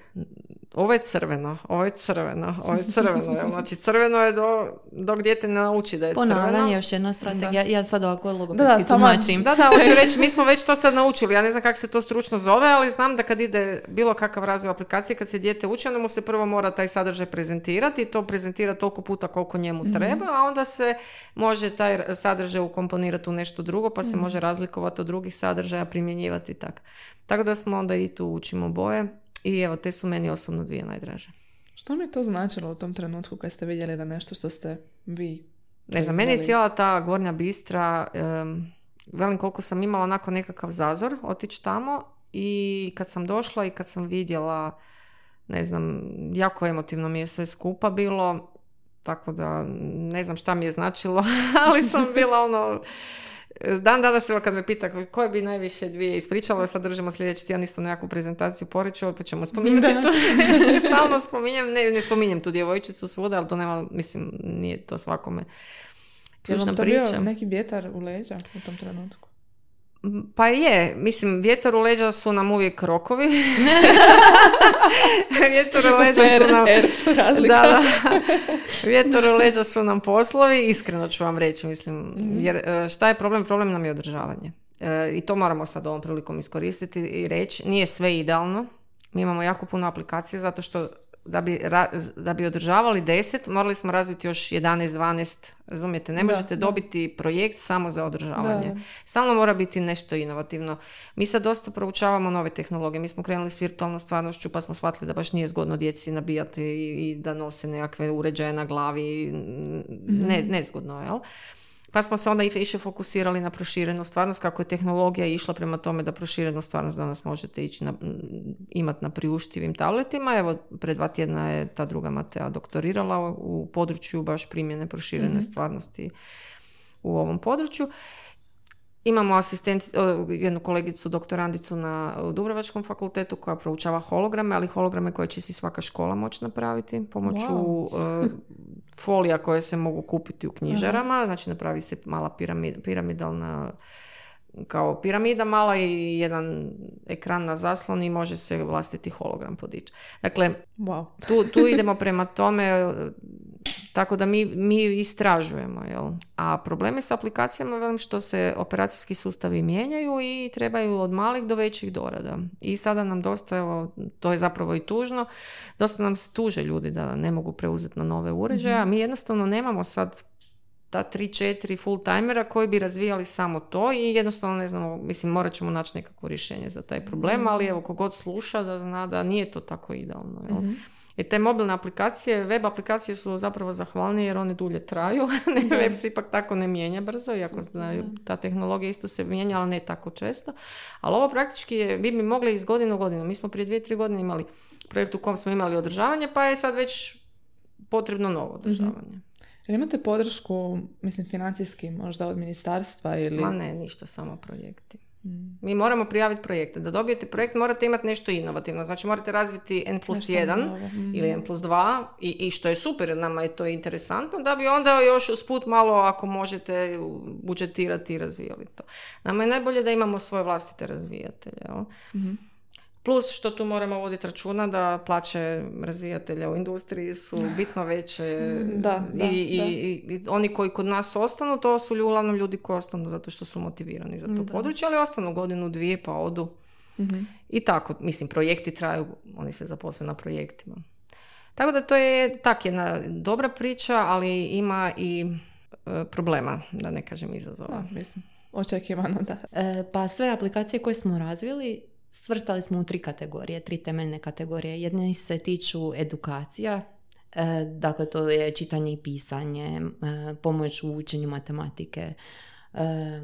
ovo je crveno, ovo je crveno, ovo je crveno. Znači crveno je do, dok dijete ne nauči da je Ponavljanje crveno. Ponavljanje je još jedna strategija. Ja sad ovako logopedski tumačim. Da, da, hoću reći, mi smo već to sad naučili. Ja ne znam kako se to stručno zove, ali znam da kad ide bilo kakav razvoj aplikacije, kad se dijete uči, onda mu se prvo mora taj sadržaj prezentirati i to prezentira toliko puta koliko njemu treba, mm-hmm. a onda se može taj sadržaj ukomponirati u nešto drugo, pa se mm-hmm. može razlikovati od drugih sadržaja, primjenjivati i tako. Tako da smo onda i tu učimo boje. I evo, te su meni osobno dvije najdraže. Što mi je to značilo u tom trenutku kad ste vidjeli da nešto što ste vi... Ne znam, meni je cijela ta Gornja Bistra, um, velim koliko sam imala onako nekakav zazor otići tamo, i kad sam došla i kad sam vidjela, ne znam, jako emotivno mi je sve skupa bilo, tako da ne znam šta mi je značilo, ali sam bila ono... Dan danas evo kad me pita koje bi najviše dvije ispričala, sad držimo sljedeći tjedan isto nekakvu prezentaciju Poreću, opet ćemo spominjati to. Stalno spominjem, ne, ne spominjem tu djevojčicu svuda, ali to nema, mislim, nije to svakome ključna priča. Je li to bio neki vjetar u leđa u tom trenutku? Pa je, mislim, vjetar u leđa su nam uvijek rokovi. Vjetar u leđa su nam... razlika. Da, da. Vjetar u leđa su nam poslovi, iskreno ću vam reći, mislim, jer šta je problem? Problem nam je održavanje. E, I to moramo sad ovom prilikom iskoristiti i reći, nije sve idealno. Mi imamo jako puno aplikacije, zato što da bi, da bi održavali deset, morali smo razviti još jedanaest, dvanaest, razumijete, ne možete da, dobiti da. projekt samo za održavanje. Da, da. Stalno mora biti nešto inovativno. Mi sad dosta proučavamo nove tehnologije, mi smo krenuli s virtualnom stvarnošću pa smo shvatili da baš nije zgodno djeci nabijati i, i da nose nekakve uređaje na glavi, ne, nezgodno, jel? Pa smo se onda i više fokusirali na proširenu stvarnost, kako je tehnologija išla prema tome da proširenu stvarnost danas možete ići na, imati na priuštivim tabletima. Evo, pred dva tjedna je ta druga Matea doktorirala u području baš primjene proširene mm-hmm. stvarnosti u ovom području. Imamo asistent, jednu kolegicu, doktorandicu na Dubrovačkom fakultetu koja proučava holograme, ali holograme koje će si svaka škola moći napraviti pomoću wow. uh, folija koje se mogu kupiti u knjižarama. Aha. Znači napravi se mala piramid, piramidalna, kao piramida mala i jedan ekran na zaslon i može se vlastiti hologram podići. Dakle, wow. tu, tu idemo prema tome... Tako da mi, mi istražujemo, jel? A problemi s aplikacijama, velim, što se operacijski sustavi mijenjaju i trebaju od malih do većih dorada. I sada nam dosta, evo, to je zapravo i tužno, dosta nam se tuže ljudi da ne mogu preuzeti na nove uređaje, a mi jednostavno nemamo sad ta tri četiri full timera koji bi razvijali samo to i jednostavno ne znamo, mislim, morat ćemo naći nekakvo rješenje za taj problem, ali evo, kogod sluša da zna da nije to tako idealno, jel? Mm-hmm. I te mobilne aplikacije, web aplikacije su zapravo zahvalnije jer one dulje traju. Ne, web se ipak tako ne mijenja brzo, iako znaju, ta tehnologija isto se mijenja, ali ne tako često. Ali ovo praktički je, mi bi mogli iz godine u godinu. Mi smo prije dvije, tri godine imali projekt u kom smo imali održavanje, pa je sad već potrebno novo održavanje. Mm-hmm. Jel imate podršku, mislim, financijski možda od ministarstva ili... Ma ne, ništa, samo projekti. Mi moramo prijaviti projekte. Da dobijete projekt morate imati nešto inovativno. Znači morate razviti en plus jedan mm. ili en plus dva i, i što je super, nama je to interesantno, da bi onda još usput malo, ako možete, budžetirati i razvijali to. Nama je najbolje da imamo svoje vlastite razvijatelje. Mm-hmm. Plus što tu moramo voditi računa da plaće razvijatelja u industriji su bitno veće da, da, i, da. I, i oni koji kod nas ostanu, to su uglavnom ljudi koji ostanu zato što su motivirani za to da. područje, ali ostanu godinu, dvije pa odu. Mm-hmm. I tako, mislim, projekti traju, oni se zaposle na projektima. Tako da to je tak jedna dobra priča, ali ima i e, problema, da ne kažem izazova. Da, mislim, očekivano da. E, pa sve aplikacije koje smo razvili svrstali smo u tri kategorije, tri temeljne kategorije. Jedne se tiču edukacija, e, dakle to je čitanje i pisanje, e, pomoć u učenju matematike. E,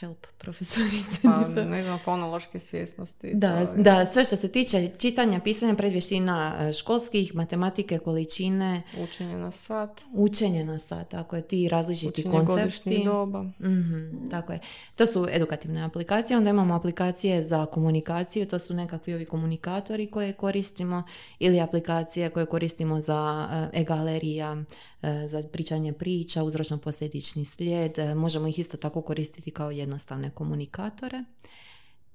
help, profesorice. Pa, ne znam, fonološke svjesnosti. Da, to... da, sve što se tiče čitanja, pisanja, predvještina školskih, matematike, količine. Učenje na sat. Učenje na sat, tako je, ti različiti učenje koncepti. Učenje godišnjih doba. Mm-hmm, tako je. To su edukativne aplikacije, onda imamo aplikacije za komunikaciju, to su nekakvi ovi komunikatori koje koristimo ili aplikacije koje koristimo za e-galerija, za pričanje priča, uzročno-posljedični slijed. Možemo ih isto tako koristiti kao jednostavne komunikatore.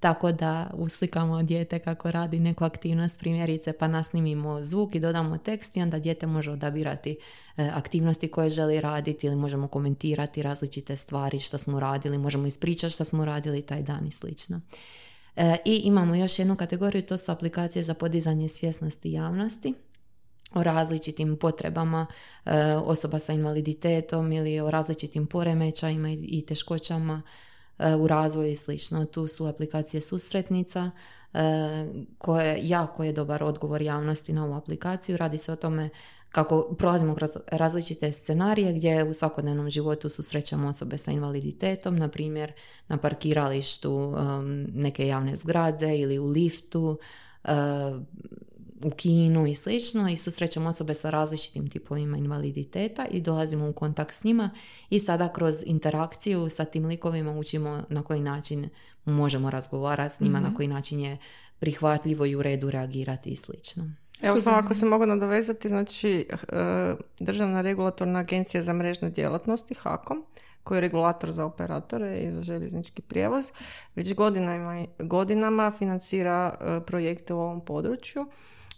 tako da uslikamo dijete kako radi neku aktivnost, primjerice, pa nasnimimo zvuk i dodamo tekst i onda dijete može odabirati aktivnosti koje želi raditi, ili možemo komentirati različite stvari što smo radili, možemo ispričati što smo radili taj dan i slično. I imamo još jednu kategoriju, to su aplikacije za podizanje svjesnosti javnosti o različitim potrebama osoba sa invaliditetom ili o različitim poremećajima i teškoćama u razvoju i slično. Tu su aplikacije susretnica, koje jako je dobar odgovor javnosti na ovu aplikaciju. Radi se o tome kako prolazimo kroz različite scenarije gdje u svakodnevnom životu susrećemo osobe sa invaliditetom, na primjer na parkiralištu neke javne zgrade ili u liftu, u kinu i slično, i susrećemo osobe sa različitim tipovima invaliditeta i dolazimo u kontakt s njima i sada kroz interakciju sa tim likovima učimo na koji način možemo razgovarati s njima, mm-hmm. na koji način je prihvatljivo i u redu reagirati i slično. Evo samo ako se mogu nadovezati, znači Državna regulatorna agencija za mrežne djelatnosti, HAKOM, koji je regulator za operatore i za željeznički prijevoz, već godinama, godinama financira projekte u ovom području.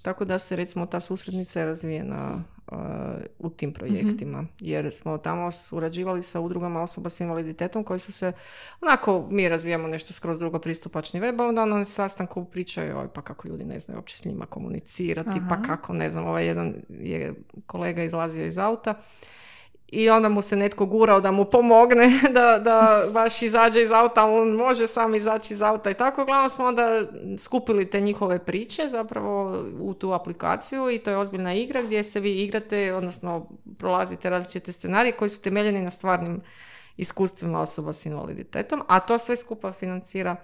Tako da se recimo ta susretnica je razvijena uh, u tim projektima, mm-hmm. jer smo tamo surađivali sa udrugama osoba s invaliditetom koji su se, onako mi razvijamo nešto skroz drugo, pristupačni web, onda na sastanku pričaju, oj, pa kako ljudi ne znaju uopće s njima komunicirati, aha. pa kako, ne znam, ovaj jedan je kolega izlazio iz auta i onda mu se netko gurao da mu pomogne da, da baš izađe iz auta, on može sam izaći iz auta i tako. Uglavnom smo onda skupili te njihove priče zapravo u tu aplikaciju i to je ozbiljna igra gdje se vi igrate, odnosno prolazite različite scenarije koji su temeljeni na stvarnim iskustvima osoba s invaliditetom, a to sve skupa financira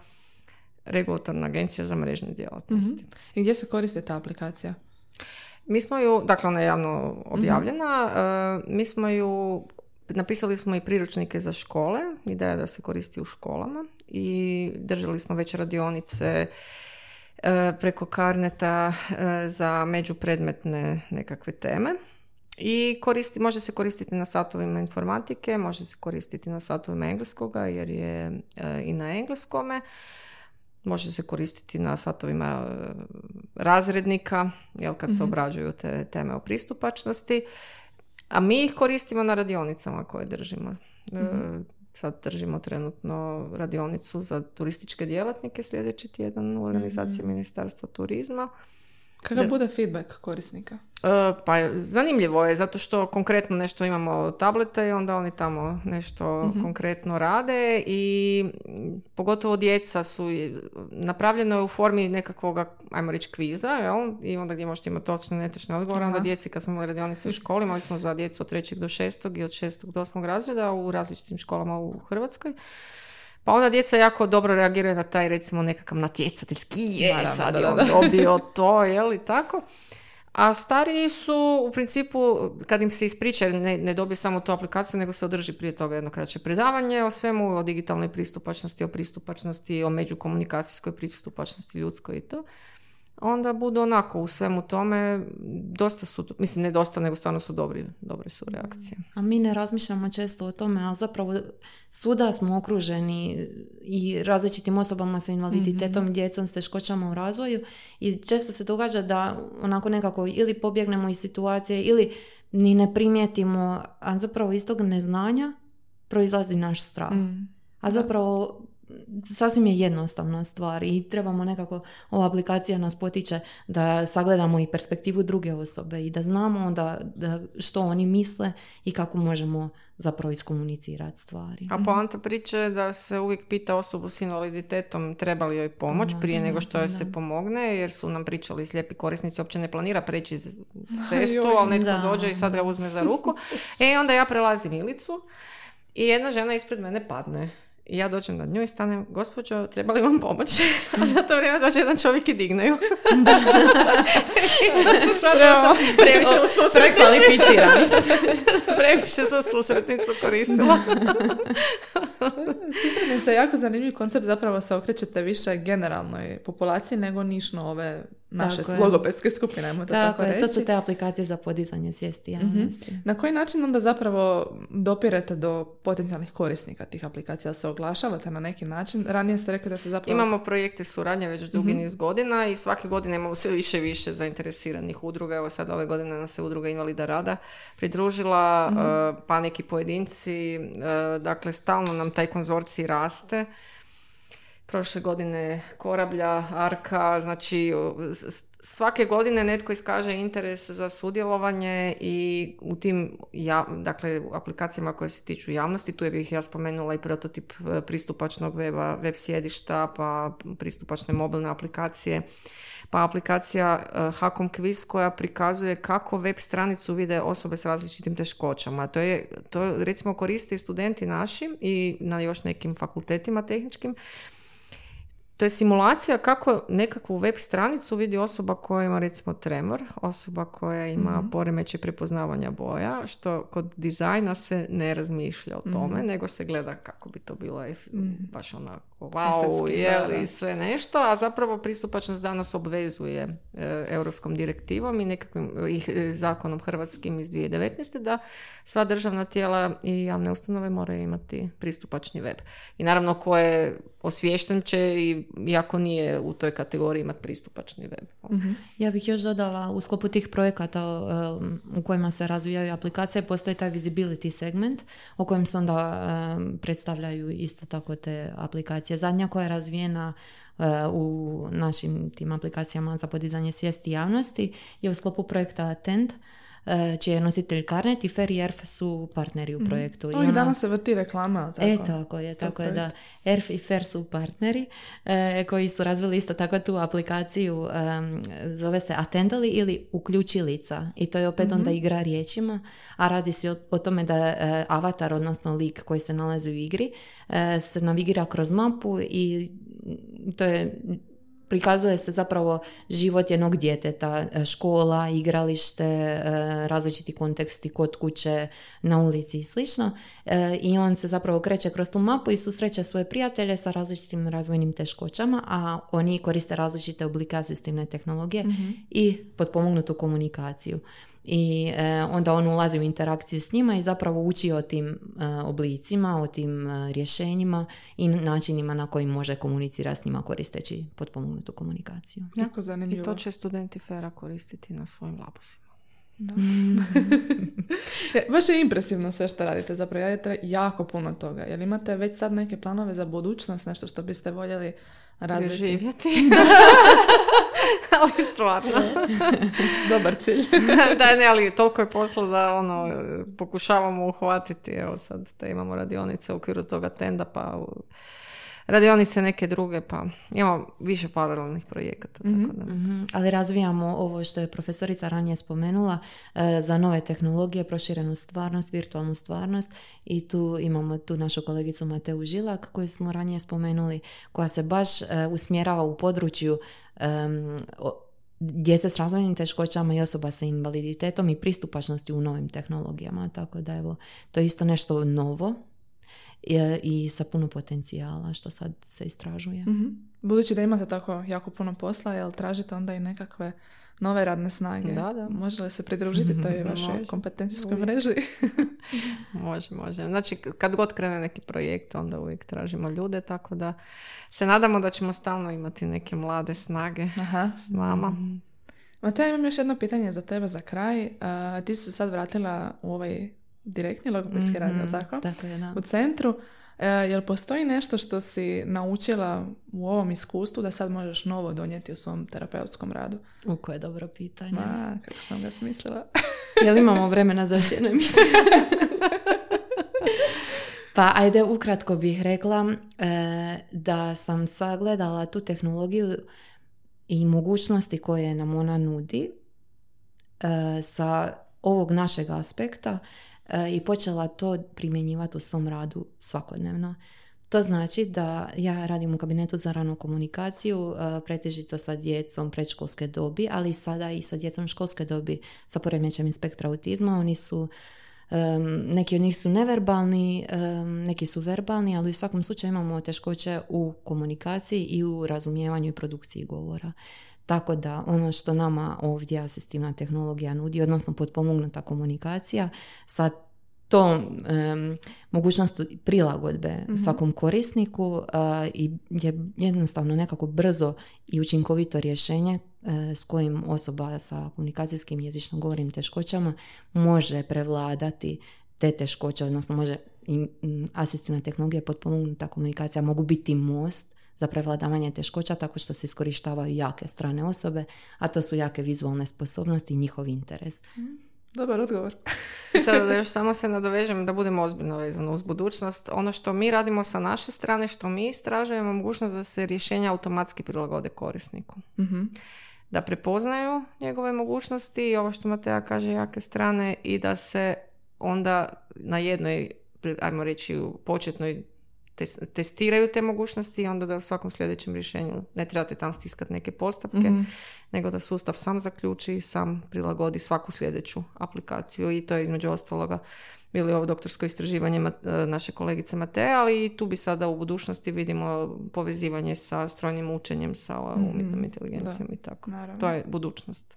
Regulatorna agencija za mrežne djelatnosti. Mm-hmm. I gdje se koriste ta aplikacija? Mi smo ju, dakle ona je javno objavljena, mm-hmm. uh, mi smo ju, napisali smo i priručnike za škole, ideja je da se koristi u školama, i držali smo već radionice uh, preko Carneta uh, za međupredmetne nekakve teme i koristi, može se koristiti na satovima informatike, može se koristiti na satovima engleskoga jer je uh, i na engleskome. Može se koristiti na satovima razrednika, jel, kad mm-hmm. se obrađuju te teme o pristupačnosti. A mi ih koristimo na radionicama koje držimo. Mm-hmm. E, sad držimo trenutno radionicu za turističke djelatnike sljedeći tjedan u organizaciji mm-hmm. Ministarstva turizma. Kakav bude feedback korisnika? E, pa zanimljivo je, zato što konkretno nešto imamo tablete i onda oni tamo nešto mm-hmm. konkretno rade, i pogotovo djeca su, napravljeno je u formi nekakvog, ajmo reći, kviza, jel? I onda gdje možete imati točne, netočne odgovore. Aha. Onda djeci, kad smo imali radionice u školi, imali smo za djecu od trećeg do šestog i od šestog do osmog razreda u različitim školama u Hrvatskoj. Pa onda djeca jako dobro reagiraju na taj, recimo, nekakav natjecateljski, je, naravno, sad da, da, da. je on dobio to, jel, i tako. A stariji su, u principu, kad im se ispriča, ne, ne dobiju samo tu aplikaciju, nego se održi prije toga jedno kraće predavanje o svemu, o digitalnoj pristupačnosti, o pristupačnosti, o međukomunikacijskoj pristupačnosti, ljudskoj i to. Onda budu onako u svemu tome, dosta su, mislim ne dosta, nego stvarno su dobri, dobre su reakcije. A mi ne razmišljamo često o tome, ali zapravo svuda smo okruženi i različitim osobama sa invaliditetom, mm-hmm. djecom s teškoćama u razvoju, i često se događa da onako nekako ili pobjegnemo iz situacije ili ni ne primijetimo, a zapravo iz tog neznanja proizlazi naš strah. Mm. A zapravo sasvim je jednostavna stvar i trebamo nekako, ova aplikacija nas potiče da sagledamo i perspektivu druge osobe i da znamo da, da što oni misle i kako možemo zapravo iskomunicirati stvari. A poanta priče je da se uvijek pita osobu s invaliditetom treba li joj pomoć Pomočne, prije nego što joj se pomogne, jer su nam pričali slijepi korisnici, uopće ne planira preći cestu, ali netko da. dođe i sad ga uzme za ruku. E, onda ja prelazim Ilicu i jedna žena ispred mene padne. I ja dođem na nju i stanem, gospođo, treba li vam pomoć? A za to vrijeme dođe jedan čovjek i digneju. Da. sam previše u susretnici. Prekvalificirani. Previše sam susretnicu koristila. Sisrednica je jako zanimljiv koncept, zapravo se okrećete više generalnoj populaciji nego nišno ove naše tako logopedske skupine, ajmo to tako, tako reći. To su te aplikacije za podizanje svijesti javnosti. Mm-hmm. Na koji način onda zapravo dopirete do potencijalnih korisnika tih aplikacija? Se oglašavate na neki način? Ranije ste rekli da se zapravo... Imamo projekte suradnje već dugi mm-hmm. niz godina i svake godine imamo sve više i više zainteresiranih udruga. Evo sad ove godine nas se udruga Invalida rada pridružila, mm-hmm. pa neki pojedinci. Dakle, stalno nam taj konzorcij raste. Prošle godine Korablja, Arka, znači svake godine netko iskaže interes za sudjelovanje i u tim ja, dakle, aplikacijama koje se tiču javnosti, tu je bih ja spomenula i prototip pristupačnog weba, web sjedišta, pa pristupačne mobilne aplikacije, pa aplikacija HAKOM Quiz koja prikazuje kako web stranicu vide osobe s različitim teškoćama. To je, to recimo koriste i studenti naši i na još nekim fakultetima tehničkim. To je simulacija kako nekakvu web stranicu vidi osoba koja ima recimo tremor, osoba koja ima mm-hmm. poremećaj prepoznavanja boja, što kod dizajna se ne razmišlja o tome, mm-hmm. nego se gleda kako bi to bilo mm-hmm. baš onako wow, jeli sve nešto, a zapravo pristupačnost danas obvezuje e, europskom direktivom i nekakvim e, zakonom hrvatskim iz dvije tisuće devetnaeste da sva državna tijela i javne ustanove moraju imati pristupačni web. I naravno ko je osviješten će i iako nije u toj kategoriji imati pristupačni web. Mm-hmm. Ja bih još dodala, u sklopu tih projekata um, u kojima se razvijaju aplikacije postoji taj visibility segment o kojem se onda um, predstavljaju isto tako te aplikacije. Zadnja koja je razvijena uh, u našim tim aplikacijama za podizanje svijesti javnosti je u sklopu projekta Attend, čiji je nositelj Carnet i F E R i E R F su partneri u projektu. Mm-hmm. I ona... danas se vrti reklama. Tako. E, tako je, tako, tako je, da. E R F i F E R su partneri e, koji su razvili isto tako tu aplikaciju, um, zove se Atendali ili Uključilica. I to je opet mm-hmm. onda igra riječima, a radi se o, o tome da e, avatar, odnosno lik koji se nalazi u igri, e, se navigira kroz mapu i to je... Prikazuje se zapravo život jednog djeteta, škola, igralište, različiti konteksti kod kuće, na ulici i slično. I on se zapravo kreće kroz tu mapu i susreće svoje prijatelje sa različitim razvojnim teškoćama, a oni koriste različite oblike asistivne tehnologije mm-hmm. i potpomognutu komunikaciju. I e, onda on ulazi u interakciju s njima i zapravo uči o tim e, oblicima, o tim e, rješenjima i načinima na koji može komunicirati s njima koristeći potpomognutu komunikaciju. Jako zanimljivo. I to će studenti F E R a koristiti na svojim labusima. Da. Baš je impresivno sve što radite, zapravo radite jako puno toga. Jel imate već sad neke planove za budućnost, nešto što biste voljeli razviti? Ali stvarno. Dobar cilj. Da, ne, ali toliko je posla da ono, pokušavamo uhvatiti. Evo sad te imamo radionice u okviru toga tenda, pa u... radionice neke druge, pa imamo više paralelnih projekata. Mm-hmm. Tako da. Mm-hmm. Ali razvijamo ovo što je profesorica ranije spomenula e, za nove tehnologije, proširenu stvarnost, virtualnu stvarnost i tu imamo tu našu kolegicu Mateu Žilak koju smo ranije spomenuli, koja se baš e, usmjerava u području Um, o, djece s razvojnim teškoćama i osoba sa invaliditetom i pristupačnosti u novim tehnologijama, tako da evo, to je isto nešto novo i, i sa puno potencijala što sad se istražuje. Mm-hmm. Budući da imate tako jako puno posla, jel tražite onda i nekakve nove radne snage? Da, da. Može li se pridružiti toj vašoj kompetencijskoj mreži? Može, može. Znači, kad god krene neki projekt, onda uvijek tražimo ljude, tako da se nadamo da ćemo stalno imati neke mlade snage Aha. s nama. Mm-hmm. Matea, imam još jedno pitanje za tebe za kraj. Uh, ti si se sad vratila u ovaj direktni logopedski mm-hmm. radio, tako? Tako je, da. U centru. E, jel postoji nešto što si naučila u ovom iskustvu da sad možeš novo donijeti u svom terapeutskom radu? U, koje dobro pitanje. Ma, kako sam ga smislila. Jel imamo vremena za širne misle? Pa ajde, ukratko bih rekla e, da sam sagledala tu tehnologiju i mogućnosti koje nam ona nudi e, sa ovog našeg aspekta i počela to primjenjivati u svom radu svakodnevno. To znači da ja radim u kabinetu za ranu komunikaciju, pretežito sa djecom predškolske dobi, ali sada i sa djecom školske dobi sa poremećajem spektra autizma. Oni su Um, neki od njih su neverbalni, um, neki su verbalni, ali u svakom slučaju imamo teškoće u komunikaciji i u razumijevanju i produkciji govora. Tako da ono što nama ovdje asistivna tehnologija nudi, odnosno potpomognuta komunikacija sa tom um, mogućnost prilagodbe mm-hmm. svakom korisniku uh, i je jednostavno nekako brzo i učinkovito rješenje uh, s kojim osoba sa komunikacijskim jezično govornim teškoćama može prevladati te teškoće, odnosno može i asistivna tehnologija i potpomognuta komunikacija mogu biti most za prevladavanje teškoća tako što se iskorištavaju jake strane osobe, a to su jake vizualne sposobnosti i njihov interes. Mm-hmm. Dobar odgovor. Sada da još samo se nadovežem da budemo ozbiljno vezani uz budućnost. Ono što mi radimo sa naše strane, što mi istražujemo, mogućnost da se rješenja automatski prilagode korisniku. Mm-hmm. Da prepoznaju njegove mogućnosti i ovo što Matea kaže jake strane i da se onda na jednoj, ajmo reći, početnoj tes- testiraju te mogućnosti i onda da u svakom sljedećem rješenju ne trebate tam stiskati neke postavke, mm-hmm. nego da sustav sam zaključi i sam prilagodi svaku sljedeću aplikaciju i to je između ostaloga bilo ovo doktorsko istraživanje naše kolegice Matee, ali i tu bi sada u budućnosti vidimo povezivanje sa strojnim učenjem, sa umjetnom mm-hmm. inteligencijom da, i tako. Naravno. To je budućnost.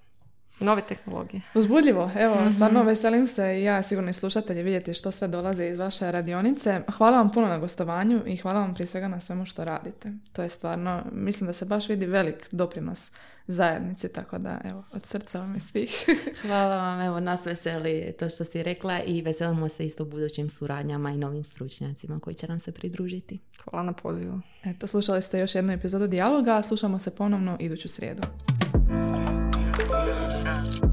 Nove tehnologije. Uzbudljivo. Evo, mm-hmm. stvarno veselim se i ja, sigurno i slušatelji, vidjeti što sve dolaze iz vaše radionice. Hvala vam puno na gostovanju i hvala vam prije svega na svemu što radite. To je stvarno, mislim da se baš vidi velik doprinos zajednici, tako da, evo, od srca vam i svih. Hvala vam, evo, nas veseli to što si rekla i veselimo se isto budućim suradnjama i novim stručnjacima koji će nam se pridružiti. Hvala na pozivu. Eto, slušali ste još jednu epizodu Dijaloga, slušamo se ponovno iduću srijedu. Yeah.